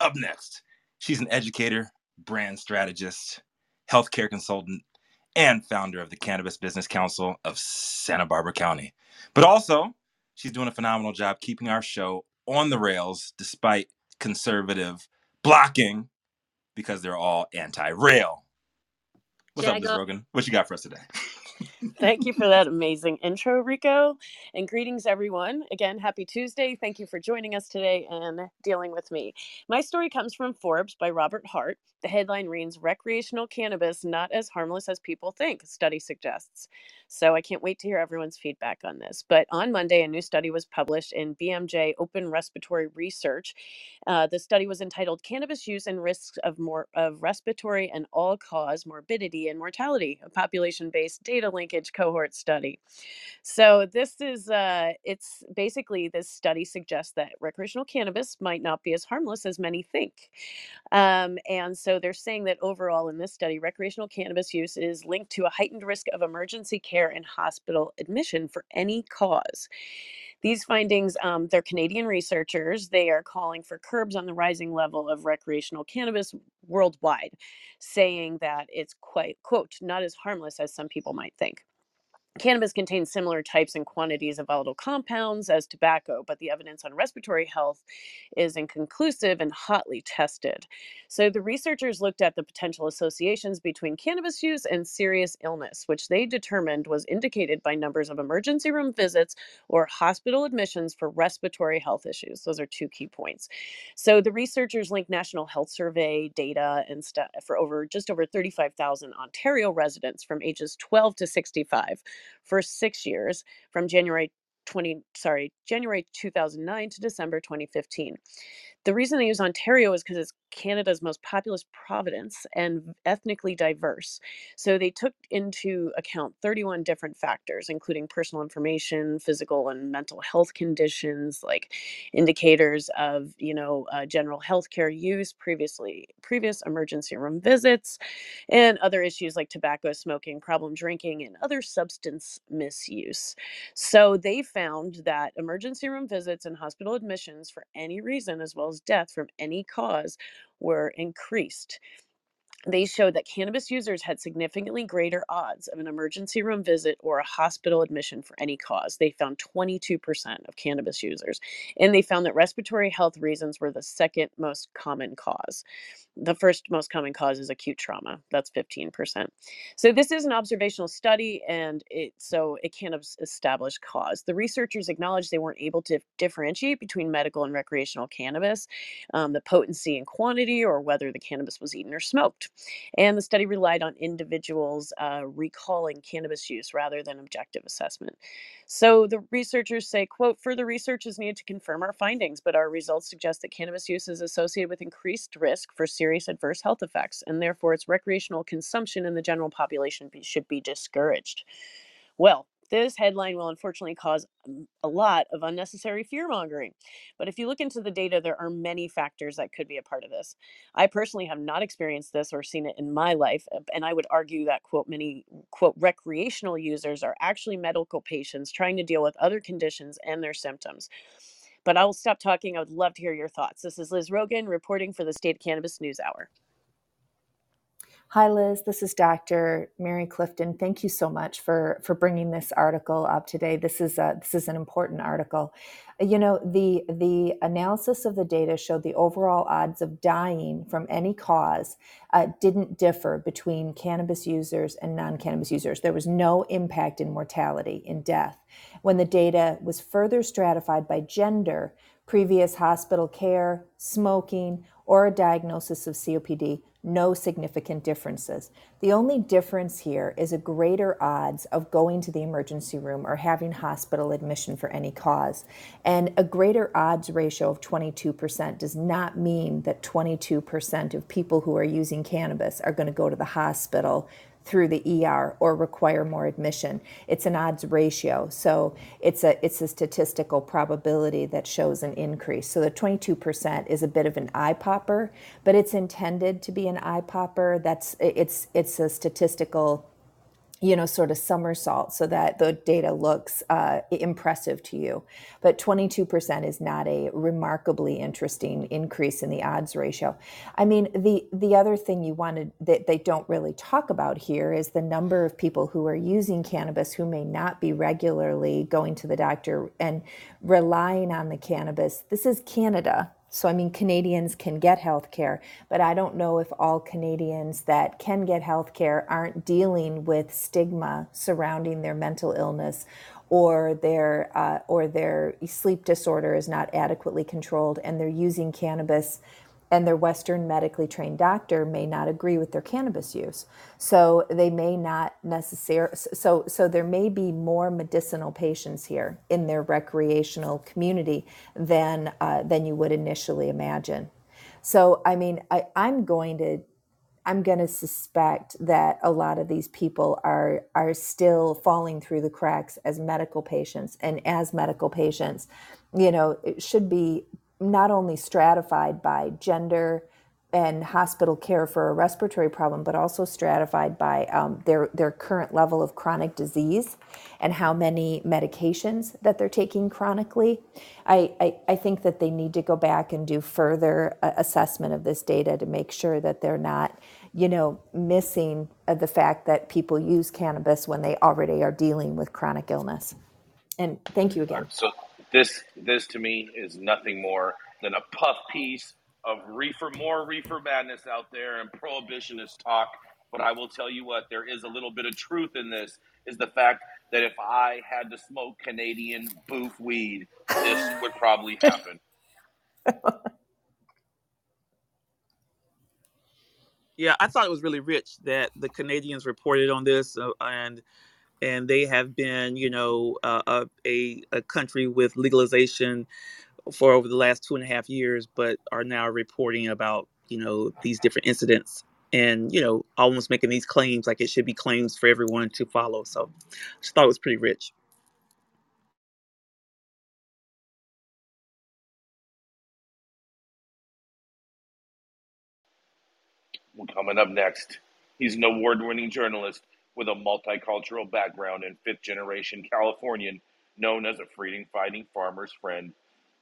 up next. She's an educator, brand strategist, healthcare consultant, and founder of the Cannabis Business Council of Santa Barbara County. But also, she's doing a phenomenal job keeping our show on the rails despite conservative blocking because they're all anti-rail. What's Should up, Liz Rogan? What you got for us today? Thank you for that amazing intro, Rico. And greetings, everyone. Again, happy Tuesday. Thank you for joining us today and dealing with me. My story comes from Forbes by Robert Hart. The headline reads, "Recreational Cannabis Not As Harmless As People Think, Study Suggests." So I can't wait to hear everyone's feedback on this. But on Monday, a new study was published in B M J Open Respiratory Research. Uh, the study was entitled Cannabis Use and Risks of More of Respiratory and All-Cause Morbidity and Mortality, a Population-Based Data Linkage Cohort Study. So this is, uh, it's basically this study suggests that recreational cannabis might not be as harmless as many think. Um, and so So they're saying that overall in this study, recreational cannabis use is linked to a heightened risk of emergency care and hospital admission for any cause. These findings, um, they're Canadian researchers. They are calling for curbs on the rising level of recreational cannabis worldwide, saying that it's quite, quote, not as harmless as some people might think. Cannabis contains similar types and quantities of volatile compounds as tobacco, but the evidence on respiratory health is inconclusive and hotly tested. So the researchers looked at the potential associations between cannabis use and serious illness, which they determined was indicated by numbers of emergency room visits or hospital admissions for respiratory health issues. Those are two key points. So the researchers linked National Health Survey data and st- for over just over thirty-five thousand Ontario residents from ages twelve to sixty-five. For six years, from January twenty, sorry, January two thousand nine to December twenty fifteen. The reason they use Ontario is because it's Canada's most populous province and ethnically diverse. So they took into account thirty-one different factors, including personal information, physical and mental health conditions, like indicators of, you know, uh, general healthcare use, previously previous emergency room visits, and other issues like tobacco smoking, problem drinking, and other substance misuse. So they found that emergency room visits and hospital admissions for any reason, as well as death from any cause, were increased. They showed that cannabis users had significantly greater odds of an emergency room visit or a hospital admission for any cause. They found twenty-two percent of cannabis users, and they found that respiratory health reasons were the second most common cause. The first most common cause is acute trauma. That's fifteen percent. So this is an observational study, and it so it can't establish cause. The researchers acknowledged they weren't able to differentiate between medical and recreational cannabis, um, the potency and quantity, or whether the cannabis was eaten or smoked. And the study relied on individuals uh, recalling cannabis use rather than objective assessment. So the researchers say, quote, "Further research is needed to confirm our findings, but our results suggest that cannabis use is associated with increased risk for serious adverse health effects, and therefore its recreational consumption in the general population be, should be discouraged." Well, this headline will unfortunately cause a lot of unnecessary fear-mongering. But if you look into the data, there are many factors that could be a part of this. I personally have not experienced this or seen it in my life, and I would argue that, quote, many, quote, recreational users are actually medical patients trying to deal with other conditions and their symptoms. But I will stop talking. I would love to hear your thoughts. This is Liz Rogan reporting for the State Cannabis News Hour. Hi, Liz. This is Doctor Mary Clifton. Thank you so much for, for bringing this article up today. This is a, this is an important article. You know, the the analysis of the data showed the overall odds of dying from any cause uh, didn't differ between cannabis users and non-cannabis users. There was no impact in mortality, in death. When the data was further stratified by gender, previous hospital care, smoking, or a diagnosis of C O P D, no significant differences. The only difference here is a greater odds of going to the emergency room or having hospital admission for any cause. And a greater odds ratio of twenty-two percent does not mean that twenty-two percent of people who are using cannabis are going to go to the hospital through the E R or require more admission. It's an odds ratio. So it's a it's a statistical probability that shows an increase. So the twenty-two percent is a bit of an eye popper, but it's intended to be an eye popper. That's it's it's a statistical you know, sort of somersault so that the data looks uh, impressive to you. But twenty-two percent is not a remarkably interesting increase in the odds ratio. I mean, the the other thing you wanted that they don't really talk about here is the number of people who are using cannabis who may not be regularly going to the doctor and relying on the cannabis. This is Canada. So, I mean, Canadians can get health care, but I don't know if all Canadians that can get health care aren't dealing with stigma surrounding their mental illness, or their uh, or their sleep disorder is not adequately controlled, and they're using cannabis, and their Western medically trained doctor may not agree with their cannabis use. So they may not necessarily, so, so there may be more medicinal patients here in their recreational community than, uh, than you would initially imagine. So, I mean, I, I'm going to, I'm going to suspect that a lot of these people are, are still falling through the cracks as medical patients, and as medical patients, you know, it should be not only stratified by gender and hospital care for a respiratory problem, but also stratified by um, their, their current level of chronic disease and how many medications that they're taking chronically. I, I, I think that they need to go back and do further uh, assessment of this data to make sure that they're not, you know, missing uh, the fact that people use cannabis when they already are dealing with chronic illness. And thank you again. So- This, this to me is nothing more than a puff piece of reefer, more reefer madness out there and prohibitionist talk. But I will tell you what, there is a little bit of truth in this, is the fact that if I had to smoke Canadian boof weed, this would probably happen. Yeah, I thought it was really rich that the Canadians reported on this, uh, and And they have been, you know, uh, a a country with legalization for over the last two and a half years, but are now reporting about, you know, these different incidents and, you know, almost making these claims like it should be claims for everyone to follow. So I just thought it was pretty rich. Well, coming up next, he's an award-winning journalist with a multicultural background and fifth generation Californian, known as a freedom fighting farmer's friend.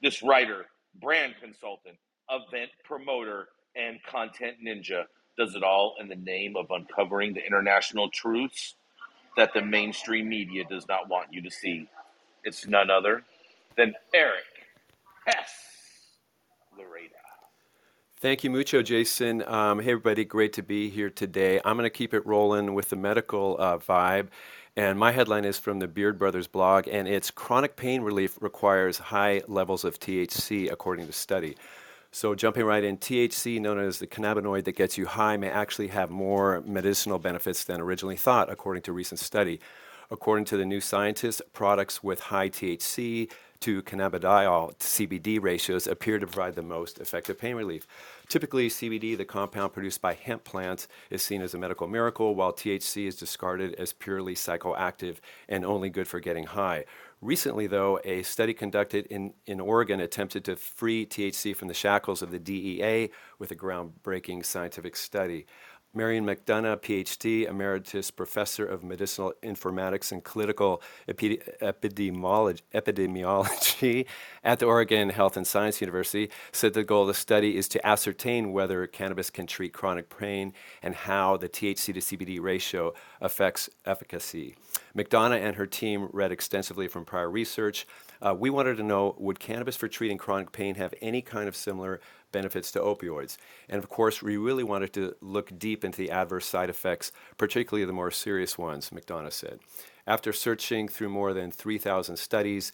This writer, brand consultant, event promoter, and content ninja does it all in the name of uncovering the international truths that the mainstream media does not want you to see. It's none other than Eric S. Laredo. Thank you mucho, Jason. Um, hey, everybody. Great to be here today. I'm going to keep it rolling with the medical uh, vibe. And my headline is from the Beard Brothers blog, and it's chronic pain relief requires high levels of T H C, according to study. So jumping right in, T H C, known as the cannabinoid that gets you high, may actually have more medicinal benefits than originally thought, according to recent study. According to the New Scientist, products with high T H C to cannabidiol C B D ratios appear to provide the most effective pain relief. Typically, C B D, the compound produced by hemp plants, is seen as a medical miracle, while T H C is discarded as purely psychoactive and only good for getting high. Recently, though, a study conducted in, in Oregon attempted to free T H C from the shackles of the D E A with a groundbreaking scientific study. Marion McDonough, P H D, Emeritus Professor of Medicinal Informatics and Clinical Epi- Epidemiology, Epidemiology at the Oregon Health and Science University, said the goal of the study is to ascertain whether cannabis can treat chronic pain and how the T H C to C B D ratio affects efficacy. McDonough and her team read extensively from prior research. Uh, we wanted to know, would cannabis for treating chronic pain have any kind of similar benefits to opioids? And of course, we really wanted to look deep into the adverse side effects, particularly the more serious ones, McDonough said. After searching through more than three thousand studies,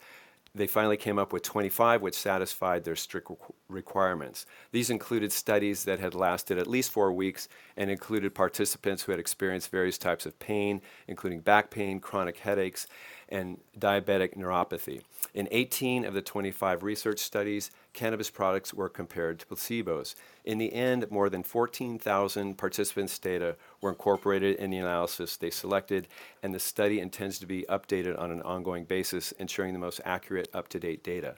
they finally came up with twenty-five, which satisfied their strict requirements. These included studies that had lasted at least four weeks and included participants who had experienced various types of pain, including back pain, chronic headaches, and diabetic neuropathy. In eighteen of the twenty-five research studies, cannabis products were compared to placebos. In the end, more than fourteen thousand participants' data were incorporated in the analysis they selected, and the study intends to be updated on an ongoing basis, ensuring the most accurate, up-to-date data.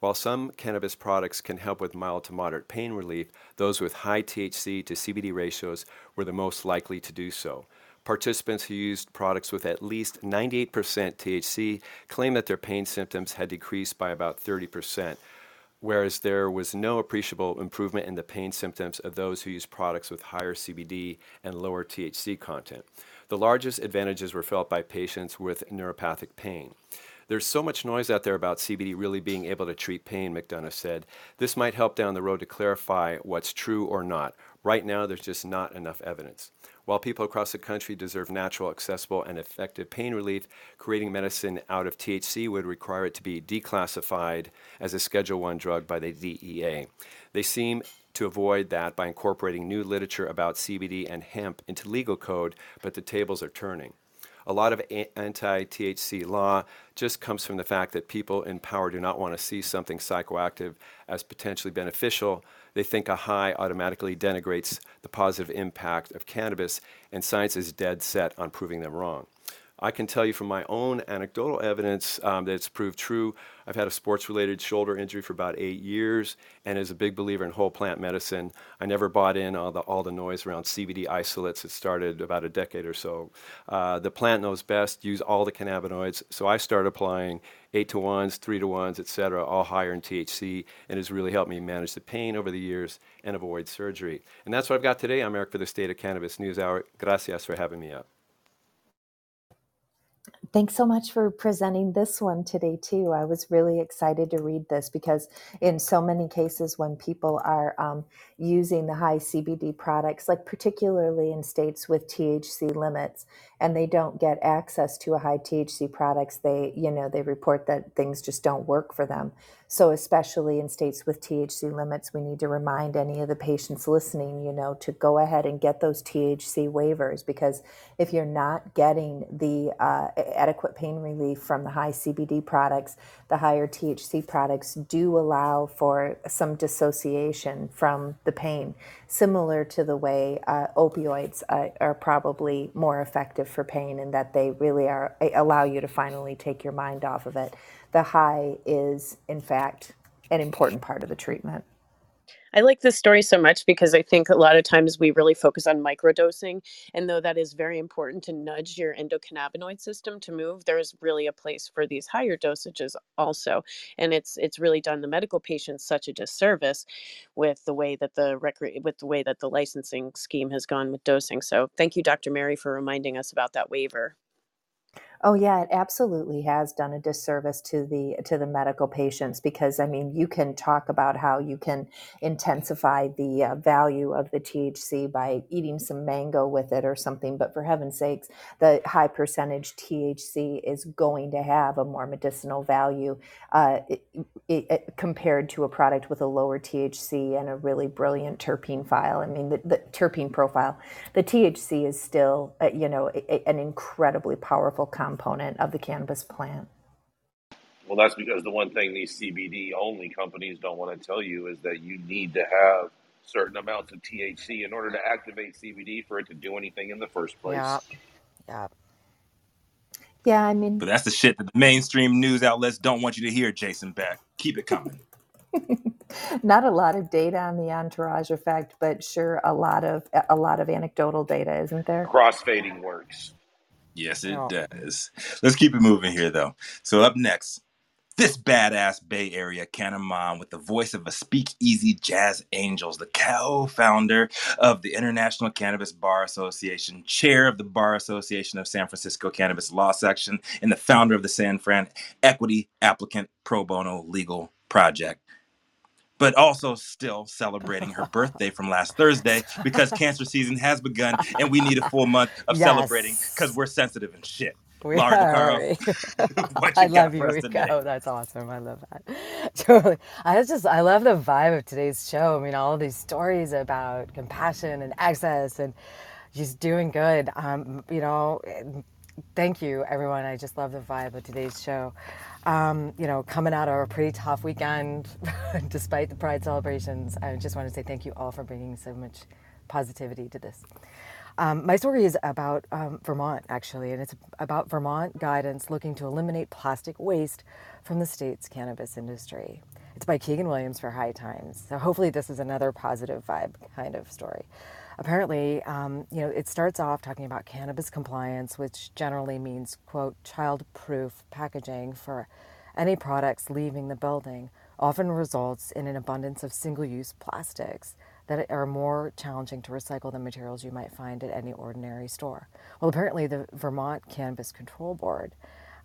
While some cannabis products can help with mild to moderate pain relief, those with high T H C to C B D ratios were the most likely to do so. Participants who used products with at least ninety-eight percent T H C claimed that their pain symptoms had decreased by about thirty percent, whereas there was no appreciable improvement in the pain symptoms of those who used products with higher C B D and lower T H C content. The largest advantages were felt by patients with neuropathic pain. There's so much noise out there about C B D really being able to treat pain, McDonough said. This might help down the road to clarify what's true or not. Right now, there's just not enough evidence. While people across the country deserve natural, accessible, and effective pain relief, creating medicine out of T H C would require it to be declassified as a Schedule one drug by the D E A. They seem to avoid that by incorporating new literature about C B D and hemp into legal code, but the tables are turning. A lot of a- anti-T H C law just comes from the fact that people in power do not want to see something psychoactive as potentially beneficial. They think a high automatically denigrates the positive impact of cannabis, and science is dead set on proving them wrong. I can tell you from my own anecdotal evidence um, that it's proved true. I've had a sports-related shoulder injury for about eight years, and as a big believer in whole plant medicine, I never bought in all the, all the noise around C B D isolates. It started about a decade or so. Uh, the plant knows best, use all the cannabinoids, so I started applying eight to ones, three to ones, et cetera, all higher in T H C, and has really helped me manage the pain over the years and avoid surgery. And that's what I've got today. I'm Eric for the State of Cannabis News Hour. Gracias for having me up. Thanks so much for presenting this one today, too. I was really excited to read this because in so many cases when people are um, using the high C B D products, like particularly in states with T H C limits, and they don't get access to a high T H C products, they, you know, they report that things just don't work for them. So especially in states with T H C limits, we need to remind any of the patients listening, you know, to go ahead and get those T H C waivers, because if you're not getting the uh, adequate pain relief from the high C B D products, the higher T H C products do allow for some dissociation from the pain, similar to the way uh, opioids uh, are probably more effective for pain, and that they really are allow you to finally take your mind off of it. The high is, in fact, an important part of the treatment. I like this story so much because I think a lot of times we really focus on microdosing. And though that is very important to nudge your endocannabinoid system to move, there is really a place for these higher dosages also. And it's it's really done the medical patients such a disservice with the way that the recre- with the way that the licensing scheme has gone with dosing. So thank you, Doctor Mary, for reminding us about that waiver. Oh yeah, it absolutely has done a disservice to the to the medical patients, because I mean, you can talk about how you can intensify the uh, value of the T H C by eating some mango with it or something, but for heaven's sakes, the high percentage T H C is going to have a more medicinal value uh, it, it, it, compared to a product with a lower T H C and a really brilliant terpene file. I mean, the, the terpene profile. The T H C is still, uh, you know, a, a, an incredibly powerful compound. component of the cannabis plant. Well, that's because the one thing these C B D only companies don't want to tell you is that you need to have certain amounts of T H C in order to activate C B D for it to do anything in the first place. Yeah. Yeah. Yeah, I mean, but that's the shit that the mainstream news outlets don't want you to hear, Jason Beck. Keep it coming. Not a lot of data on the entourage effect, but sure a lot of a lot of anecdotal data, isn't there? Crossfading works. Yes, it oh. does. Let's keep it moving here, though. So up next, this badass Bay Area canna with the voice of a speakeasy jazz angels, the co-founder of the International Cannabis Bar Association, chair of the Bar Association of San Francisco Cannabis Law Section, and the founder of the San Fran Equity Applicant Pro Bono Legal Project. But also still celebrating her birthday from last Thursday, because cancer season has begun and we need a full month of yes. celebrating because we're sensitive and shit. We Laura are. DeCaro, I love you, Rico. Today? That's awesome. I love that. Totally. I was just, I love the vibe of today's show. I mean, all these stories about compassion and access and just doing good. Um, you know, thank you, everyone. I just love the vibe of today's show. Um, you know, coming out of a pretty tough weekend, despite the Pride celebrations, I just want to say thank you all for bringing so much positivity to this. Um, my story is about um, Vermont, actually, and it's about Vermont guidance looking to eliminate plastic waste from the state's cannabis industry. It's by Keegan Williams for High Times. So hopefully this is another positive vibe kind of story. apparently, um, you know, it starts off talking about cannabis compliance, which generally means, quote, child-proof packaging for any products leaving the building, often results in an abundance of single-use plastics that are more challenging to recycle than materials you might find at any ordinary store. Well, apparently the Vermont Cannabis Control Board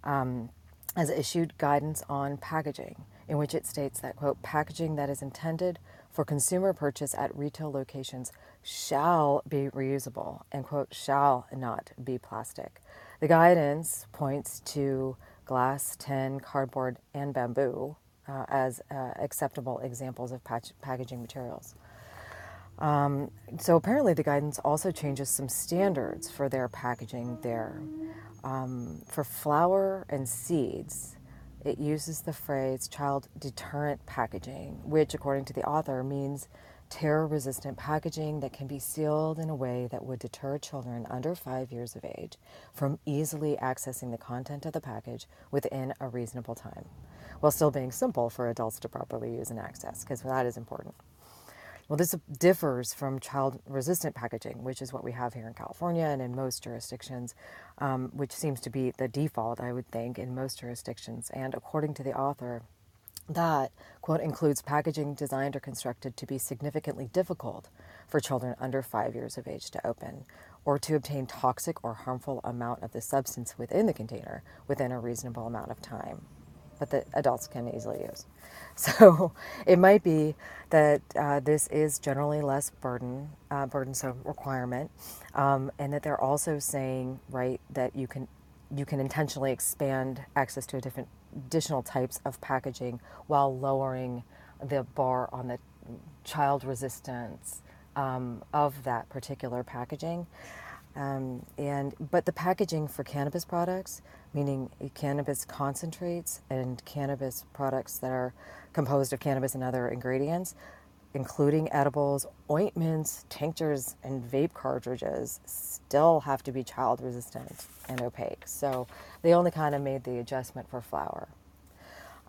um, has issued guidance on packaging, in which it states that, quote, packaging that is intended for consumer purchase at retail locations shall be reusable and, quote, shall not be plastic. The guidance points to glass, tin, cardboard, and bamboo uh, as uh, acceptable examples of patch- packaging materials. Um, so apparently the guidance also changes some standards for their packaging there. Um, for flour and seeds, it uses the phrase child deterrent packaging, which according to the author means terror-resistant packaging that can be sealed in a way that would deter children under five years of age from easily accessing the content of the package within a reasonable time, while still being simple for adults to properly use and access, because that is important. Well, this differs from child-resistant packaging, which is what we have here in California and in most jurisdictions, um, which seems to be the default, I would think, in most jurisdictions. And according to the author, that, quote, includes packaging designed or constructed to be significantly difficult for children under five years of age to open, or to obtain toxic or harmful amount of the substance within the container within a reasonable amount of time, but that adults can easily use. So it might be that uh, this is generally less burden, uh, burdensome requirement, um, and that they're also saying, right, that you can you can intentionally expand access to a different additional types of packaging while lowering the bar on the child resistance um, of that particular packaging. Um, and but the packaging for cannabis products, meaning cannabis concentrates and cannabis products that are composed of cannabis and other ingredients, including edibles, ointments, tinctures, and vape cartridges, still have to be child resistant and opaque. So they only kind of made the adjustment for flour.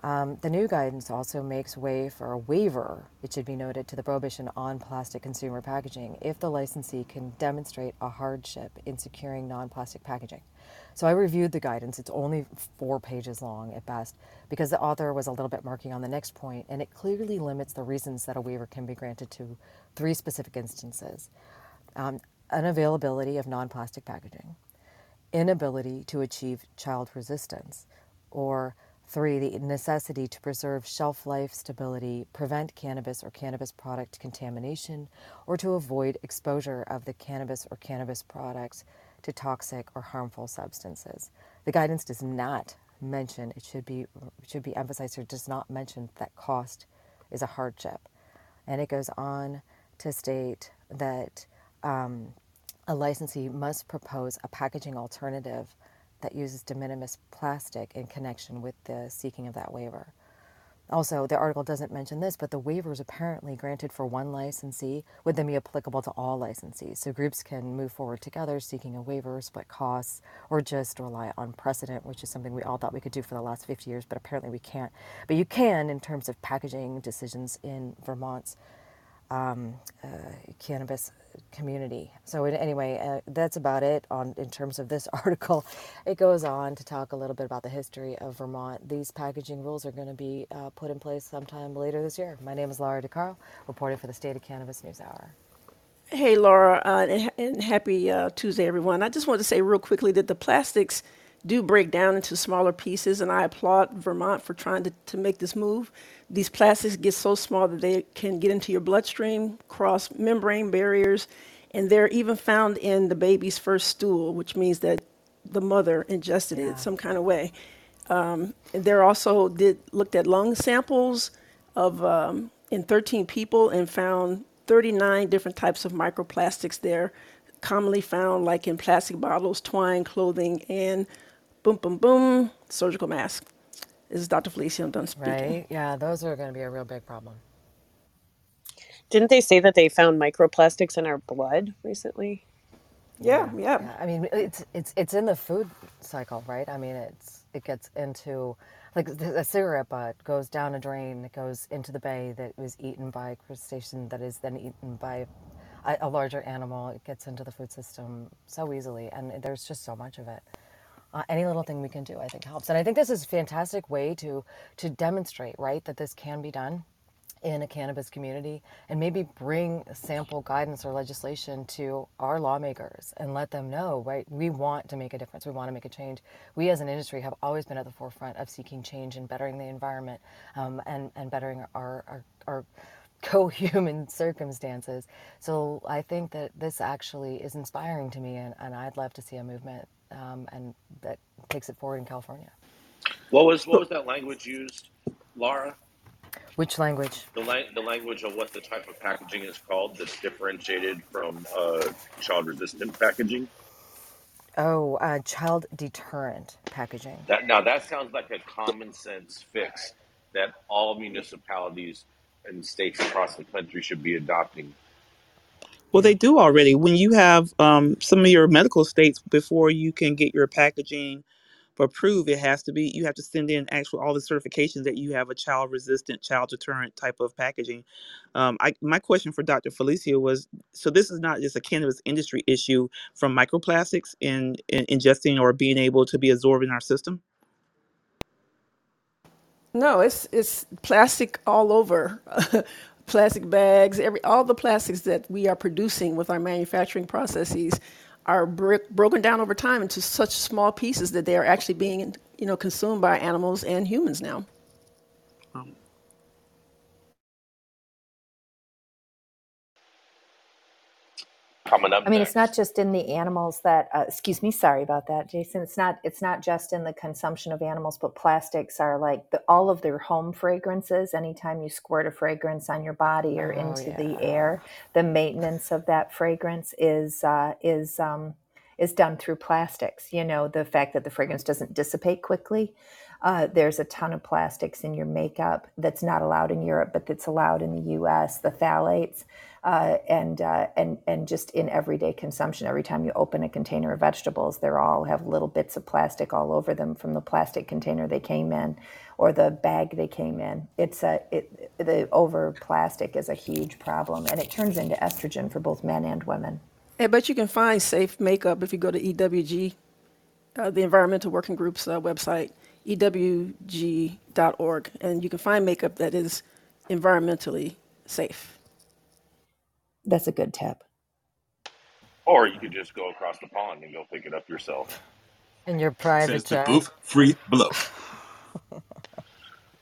Um, the new guidance also makes way for a waiver, it should be noted, to the prohibition on plastic consumer packaging if the licensee can demonstrate a hardship in securing non-plastic packaging. So I reviewed the guidance. It's only four pages long at best because the author was a little bit murky on the next point, and it clearly limits the reasons that a waiver can be granted to three specific instances. Um, unavailability of non-plastic packaging, inability to achieve child resistance, or three, the necessity to preserve shelf life stability, prevent cannabis or cannabis product contamination, or to avoid exposure of the cannabis or cannabis products to toxic or harmful substances. The guidance does not mention, it should be should be emphasized here, does not mention that cost is a hardship. And it goes on to state that um, a licensee must propose a packaging alternative that uses de minimis plastic in connection with the seeking of that waiver. Also, the article doesn't mention this, but the waiver is apparently granted for one licensee would then be applicable to all licensees. So groups can move forward together seeking a waiver, split costs, or just rely on precedent, which is something we all thought we could do for the last fifty years, but apparently we can't. But you can in terms of packaging decisions in Vermont's um, uh, cannabis community. So anyway, uh, that's about it on in terms of this article. It goes on to talk a little bit about the history of Vermont. These packaging rules are going to be uh, put in place sometime later this year. My name is Laura DeCarl, reporting for the State of Cannabis News Hour. Hey, Laura, uh, and, and happy uh, Tuesday, everyone. I just wanted to say real quickly that the plastics do break down into smaller pieces, and I applaud Vermont for trying to, to make this move. These plastics get so small that they can get into your bloodstream, cross membrane barriers, and they're even found in the baby's first stool, which means that the mother ingested yeah. it some kind of way. Um, they're also did looked at lung samples of um, in thirteen people and found thirty-nine different types of microplastics there, commonly found like in plastic bottles, twine, clothing, and boom, boom, boom, surgical mask. This is Doctor Felicia. I'm done speaking. Right? Yeah, those are going to be a real big problem. Didn't they say that they found microplastics in our blood recently? Yeah, yeah. yeah. I mean, it's it's it's in the food cycle, right? I mean, it's it gets into like a cigarette butt goes down a drain, it goes into the bay that was eaten by a crustacean that is then eaten by a, a larger animal. It gets into the food system so easily, and there's just so much of it. Uh, any little thing we can do, I think, helps. And I think this is a fantastic way to to demonstrate, right, that this can be done in a cannabis community, and maybe bring sample guidance or legislation to our lawmakers and let them know, right, we want to make a difference. We want to make a change. We as an industry have always been at the forefront of seeking change and bettering the environment, um, and, and bettering our, our, our co-human circumstances. So I think that this actually is inspiring to me, and, and I'd love to see a movement um, and that takes it forward in California. What was, what was that language used, Laura? Which language? The, la- the language of what the type of packaging is called that's differentiated from uh, child-resistant packaging. Oh, uh, child-deterrent packaging. That, now, that sounds like a common-sense fix that all municipalities and states across the country should be adopting. Well, they do already. When you have um, some of your medical states, before you can get your packaging approved, it has to be, you have to send in actual all the certifications that you have a child resistant, child deterrent type of packaging. Um, I, my question for Doctor Felicia was, so this is not just a cannabis industry issue from microplastics in, in ingesting or being able to be absorbed in our system? No, it's it's plastic all over, plastic bags, every all the plastics that we are producing with our manufacturing processes are bro- broken down over time into such small pieces that they are actually being, you know, consumed by animals and humans now. Um. Coming up I mean, next. It's not just in the animals that, uh, excuse me, sorry about that, Jason. It's not, it's not just in the consumption of animals, but plastics are like the, all of their home fragrances. Anytime you squirt a fragrance on your body or oh, into yeah. the air, the maintenance of that fragrance is, uh, is, um, is done through plastics. You know, the fact that the fragrance doesn't dissipate quickly. Uh, there's a ton of plastics in your makeup that's not allowed in Europe, but that's allowed in the U S, the phthalates, uh, and, uh, and, and just in everyday consumption. Every time you open a container of vegetables, they all have little bits of plastic all over them from the plastic container they came in or the bag they came in. It's a, it, the over plastic is a huge problem, and it turns into estrogen for both men and women. Yeah, but you can find safe makeup if you go to E W G, uh, the Environmental Working Group's uh, website. E W G dot org, and you can find makeup that is environmentally safe. That's a good tip. Or you could just go across the pond and go pick it up yourself. In your private jet. Boof free blow.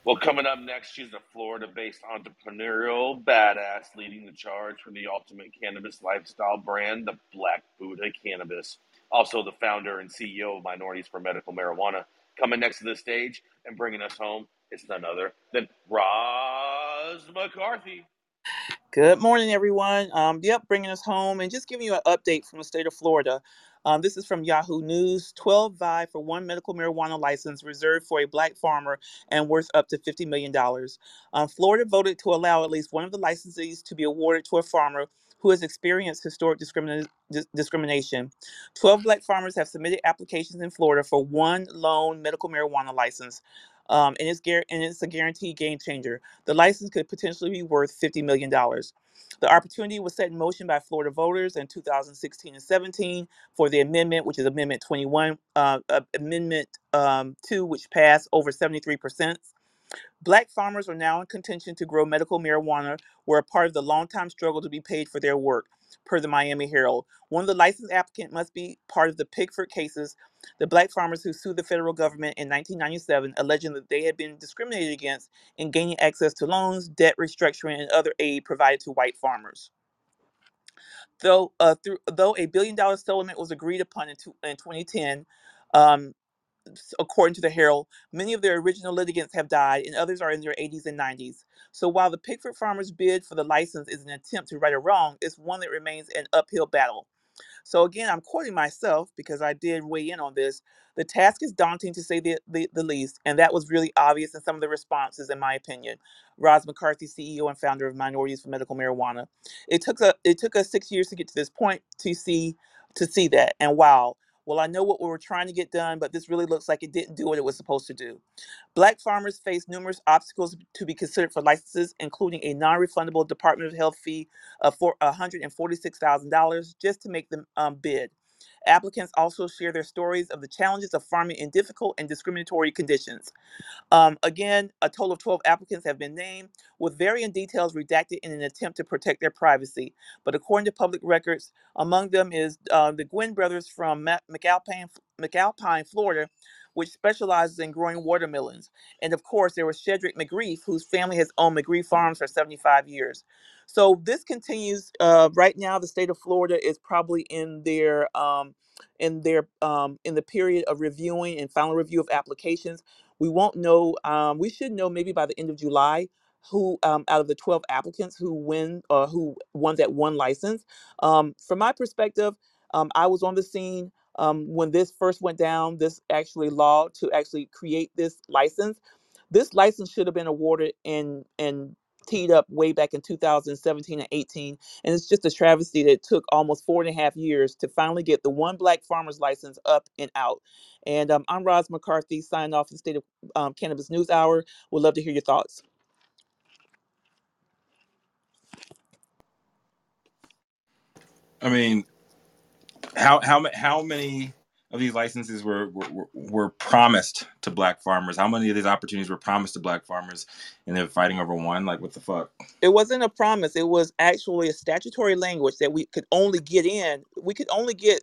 Well, coming up next, she's a Florida-based entrepreneurial badass leading the charge for the ultimate cannabis lifestyle brand, the Black Buddha Cannabis. Also the founder and C E O of Minorities for Medical Marijuana. Coming next to the stage and bringing us home, it's none other than Roz McCarthy. Good morning, everyone. Um, yep, bringing us home and just giving you an update from the state of Florida. Um, this is from Yahoo News. twelve vie for one medical marijuana license reserved for a black farmer and worth up to fifty million dollars. Um, Florida voted to allow at least one of the licensees to be awarded to a farmer who has experienced historic discrimin- dis- discrimination. twelve black farmers have submitted applications in Florida for one lone medical marijuana license, um, and, it's gar- and it's a guaranteed game changer. The license could potentially be worth fifty million dollars. The opportunity was set in motion by Florida voters in two thousand sixteen and seventeen for the amendment, which is Amendment twenty-one, uh, uh, Amendment um, two, which passed over seventy-three percent. Black farmers are now in contention to grow medical marijuana, were a part of the longtime struggle to be paid for their work, per the Miami Herald. One of the licensed applicants must be part of the Pigford cases, the black farmers who sued the federal government in nineteen ninety-seven, alleging that they had been discriminated against in gaining access to loans, debt restructuring, and other aid provided to white farmers. Though, uh, through, though a billion-dollar settlement was agreed upon in, two, in twenty ten, um, according to the Herald, many of their original litigants have died and others are in their eighties and nineties. So while the Pigford farmers' bid for the license is an attempt to right a wrong, it's one that remains an uphill battle. So again, I'm quoting myself because I did weigh in on this. The task is daunting to say the, the, the least, and that was really obvious in some of the responses, in my opinion. Roz McCarthy, C E O and founder of Minorities for Medical Marijuana. It took a, it took us six years to get to this point to see to see that, and wow. well, I know what we were trying to get done, but this really looks like it didn't do what it was supposed to do. Black farmers face numerous obstacles to be considered for licenses, including a non-refundable Department of Health fee of one hundred forty-six thousand dollars just to make them um, bid. Applicants also share their stories of the challenges of farming in difficult and discriminatory conditions. Um, again, a total of twelve applicants have been named, with varying details redacted in an attempt to protect their privacy. But according to public records, among them is uh, the Gwynn brothers from McAlpine, McAlpine, Florida, which specializes in growing watermelons. And of course, there was Shedrick McGreef, whose family has owned McGreef Farms for seventy-five years. So this continues. Uh, right now, the state of Florida is probably in their um, in their um, in the period of reviewing and final review of applications. We won't know. Um, we should know maybe by the end of July who um, out of the twelve applicants who win uh, who won that one license. Um, from my perspective, um, I was on the scene um, when this first went down. This actually law to actually create this license. This license should have been awarded in in. teed up way back in two thousand seventeen and eighteen, and it's just a travesty that it took almost four and a half years to finally get the one Black farmer's license up and out. And um, I'm Roz McCarthy, signing off the State of um, Cannabis News Hour. We'd love to hear your thoughts. I mean, how how how many of these licenses were, were were promised to Black farmers? How many of these opportunities were promised to Black farmers and they're fighting over one? Like, what the fuck? It wasn't a promise. It was actually a statutory language that we could only get in. We could only get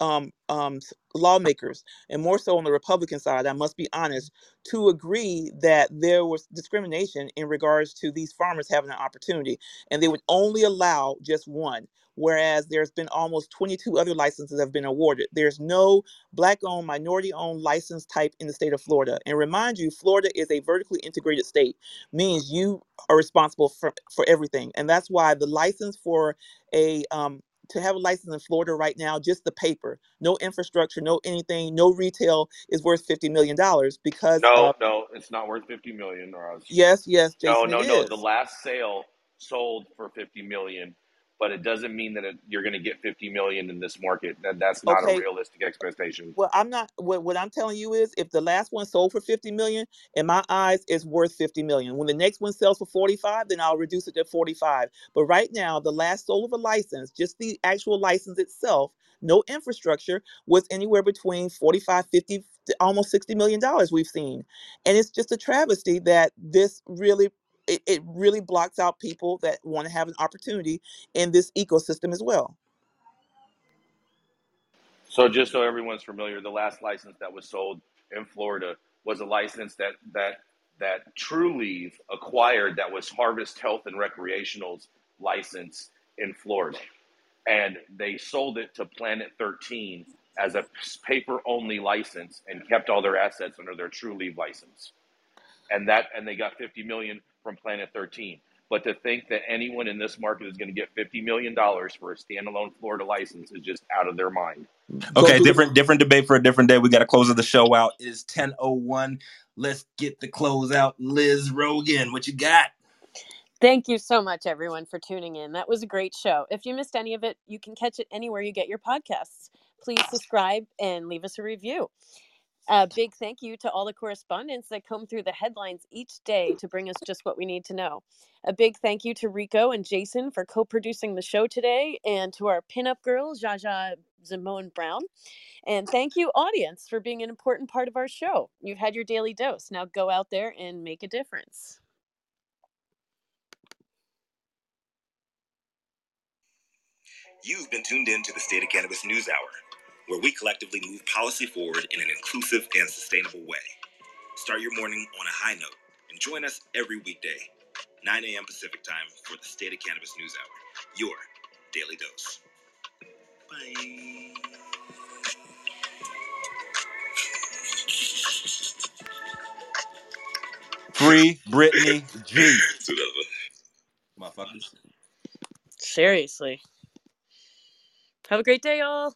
um, um, lawmakers, and more so on the Republican side, I must be honest, to agree that there was discrimination in regards to these farmers having an opportunity. And they would only allow just one. Whereas there's been almost twenty-two other licenses that have been awarded. There's no Black-owned, minority-owned license type in the state of Florida. And remind you, Florida is a vertically integrated state, means you are responsible for, for everything. And that's why the license for a, um, to have a license in Florida right now, just the paper, no infrastructure, no anything, no retail is worth fifty million dollars because— No, of, no, it's not worth fifty million dollars. Roz. Yes, yes, Jason, No, no, no, the last sale sold for fifty million dollars. But it doesn't mean that it, you're going to get fifty million in this market. That that's not okay. A realistic expectation. Well, I'm not. What, what I'm telling you is, if the last one sold for fifty million, in my eyes, it's worth fifty million. When the next one sells for forty-five, then I'll reduce it to forty-five. But right now, the last sold of a license, just the actual license itself, no infrastructure, was anywhere between forty-five, fifty, almost sixty million dollars we've seen, and it's just a travesty that this really. It, it really blocks out people that want to have an opportunity in this ecosystem as well. So just so everyone's familiar, the last license that was sold in Florida was a license that that that Trulieve acquired, that was Harvest Health and Recreational's license in Florida. And they sold it to Planet thirteen as a paper-only license and kept all their assets under their Trulieve license. And that and they got fifty million dollars from Planet thirteen. But to think that anyone in this market is going to get fifty million dollars for a standalone Florida license is just out of their mind. Okay, so, different different debate for a different day. We got to close the show out. It is ten oh one. Let's get the close out. Liz Rogan, what you got? Thank you so much, everyone, for tuning in. That was a great show. If you missed any of it, you can catch it anywhere you get your podcasts. Please subscribe and leave us a review. A big thank you to all the correspondents that comb through the headlines each day to bring us just what we need to know. A big thank you to Rico and Jason for co-producing the show today, and to our pinup girl, Jaja Zimone Brown. And thank you, audience, for being an important part of our show. You've had your daily dose. Now go out there and make a difference. You've been tuned in to the State of Cannabis News Hour, where we collectively move policy forward in an inclusive and sustainable way. Start your morning on a high note and join us every weekday, nine a.m. Pacific time, for the State of Cannabis News Hour, your daily dose. Bye. Free Britney G. Motherfuckers. Seriously. Have a great day, y'all.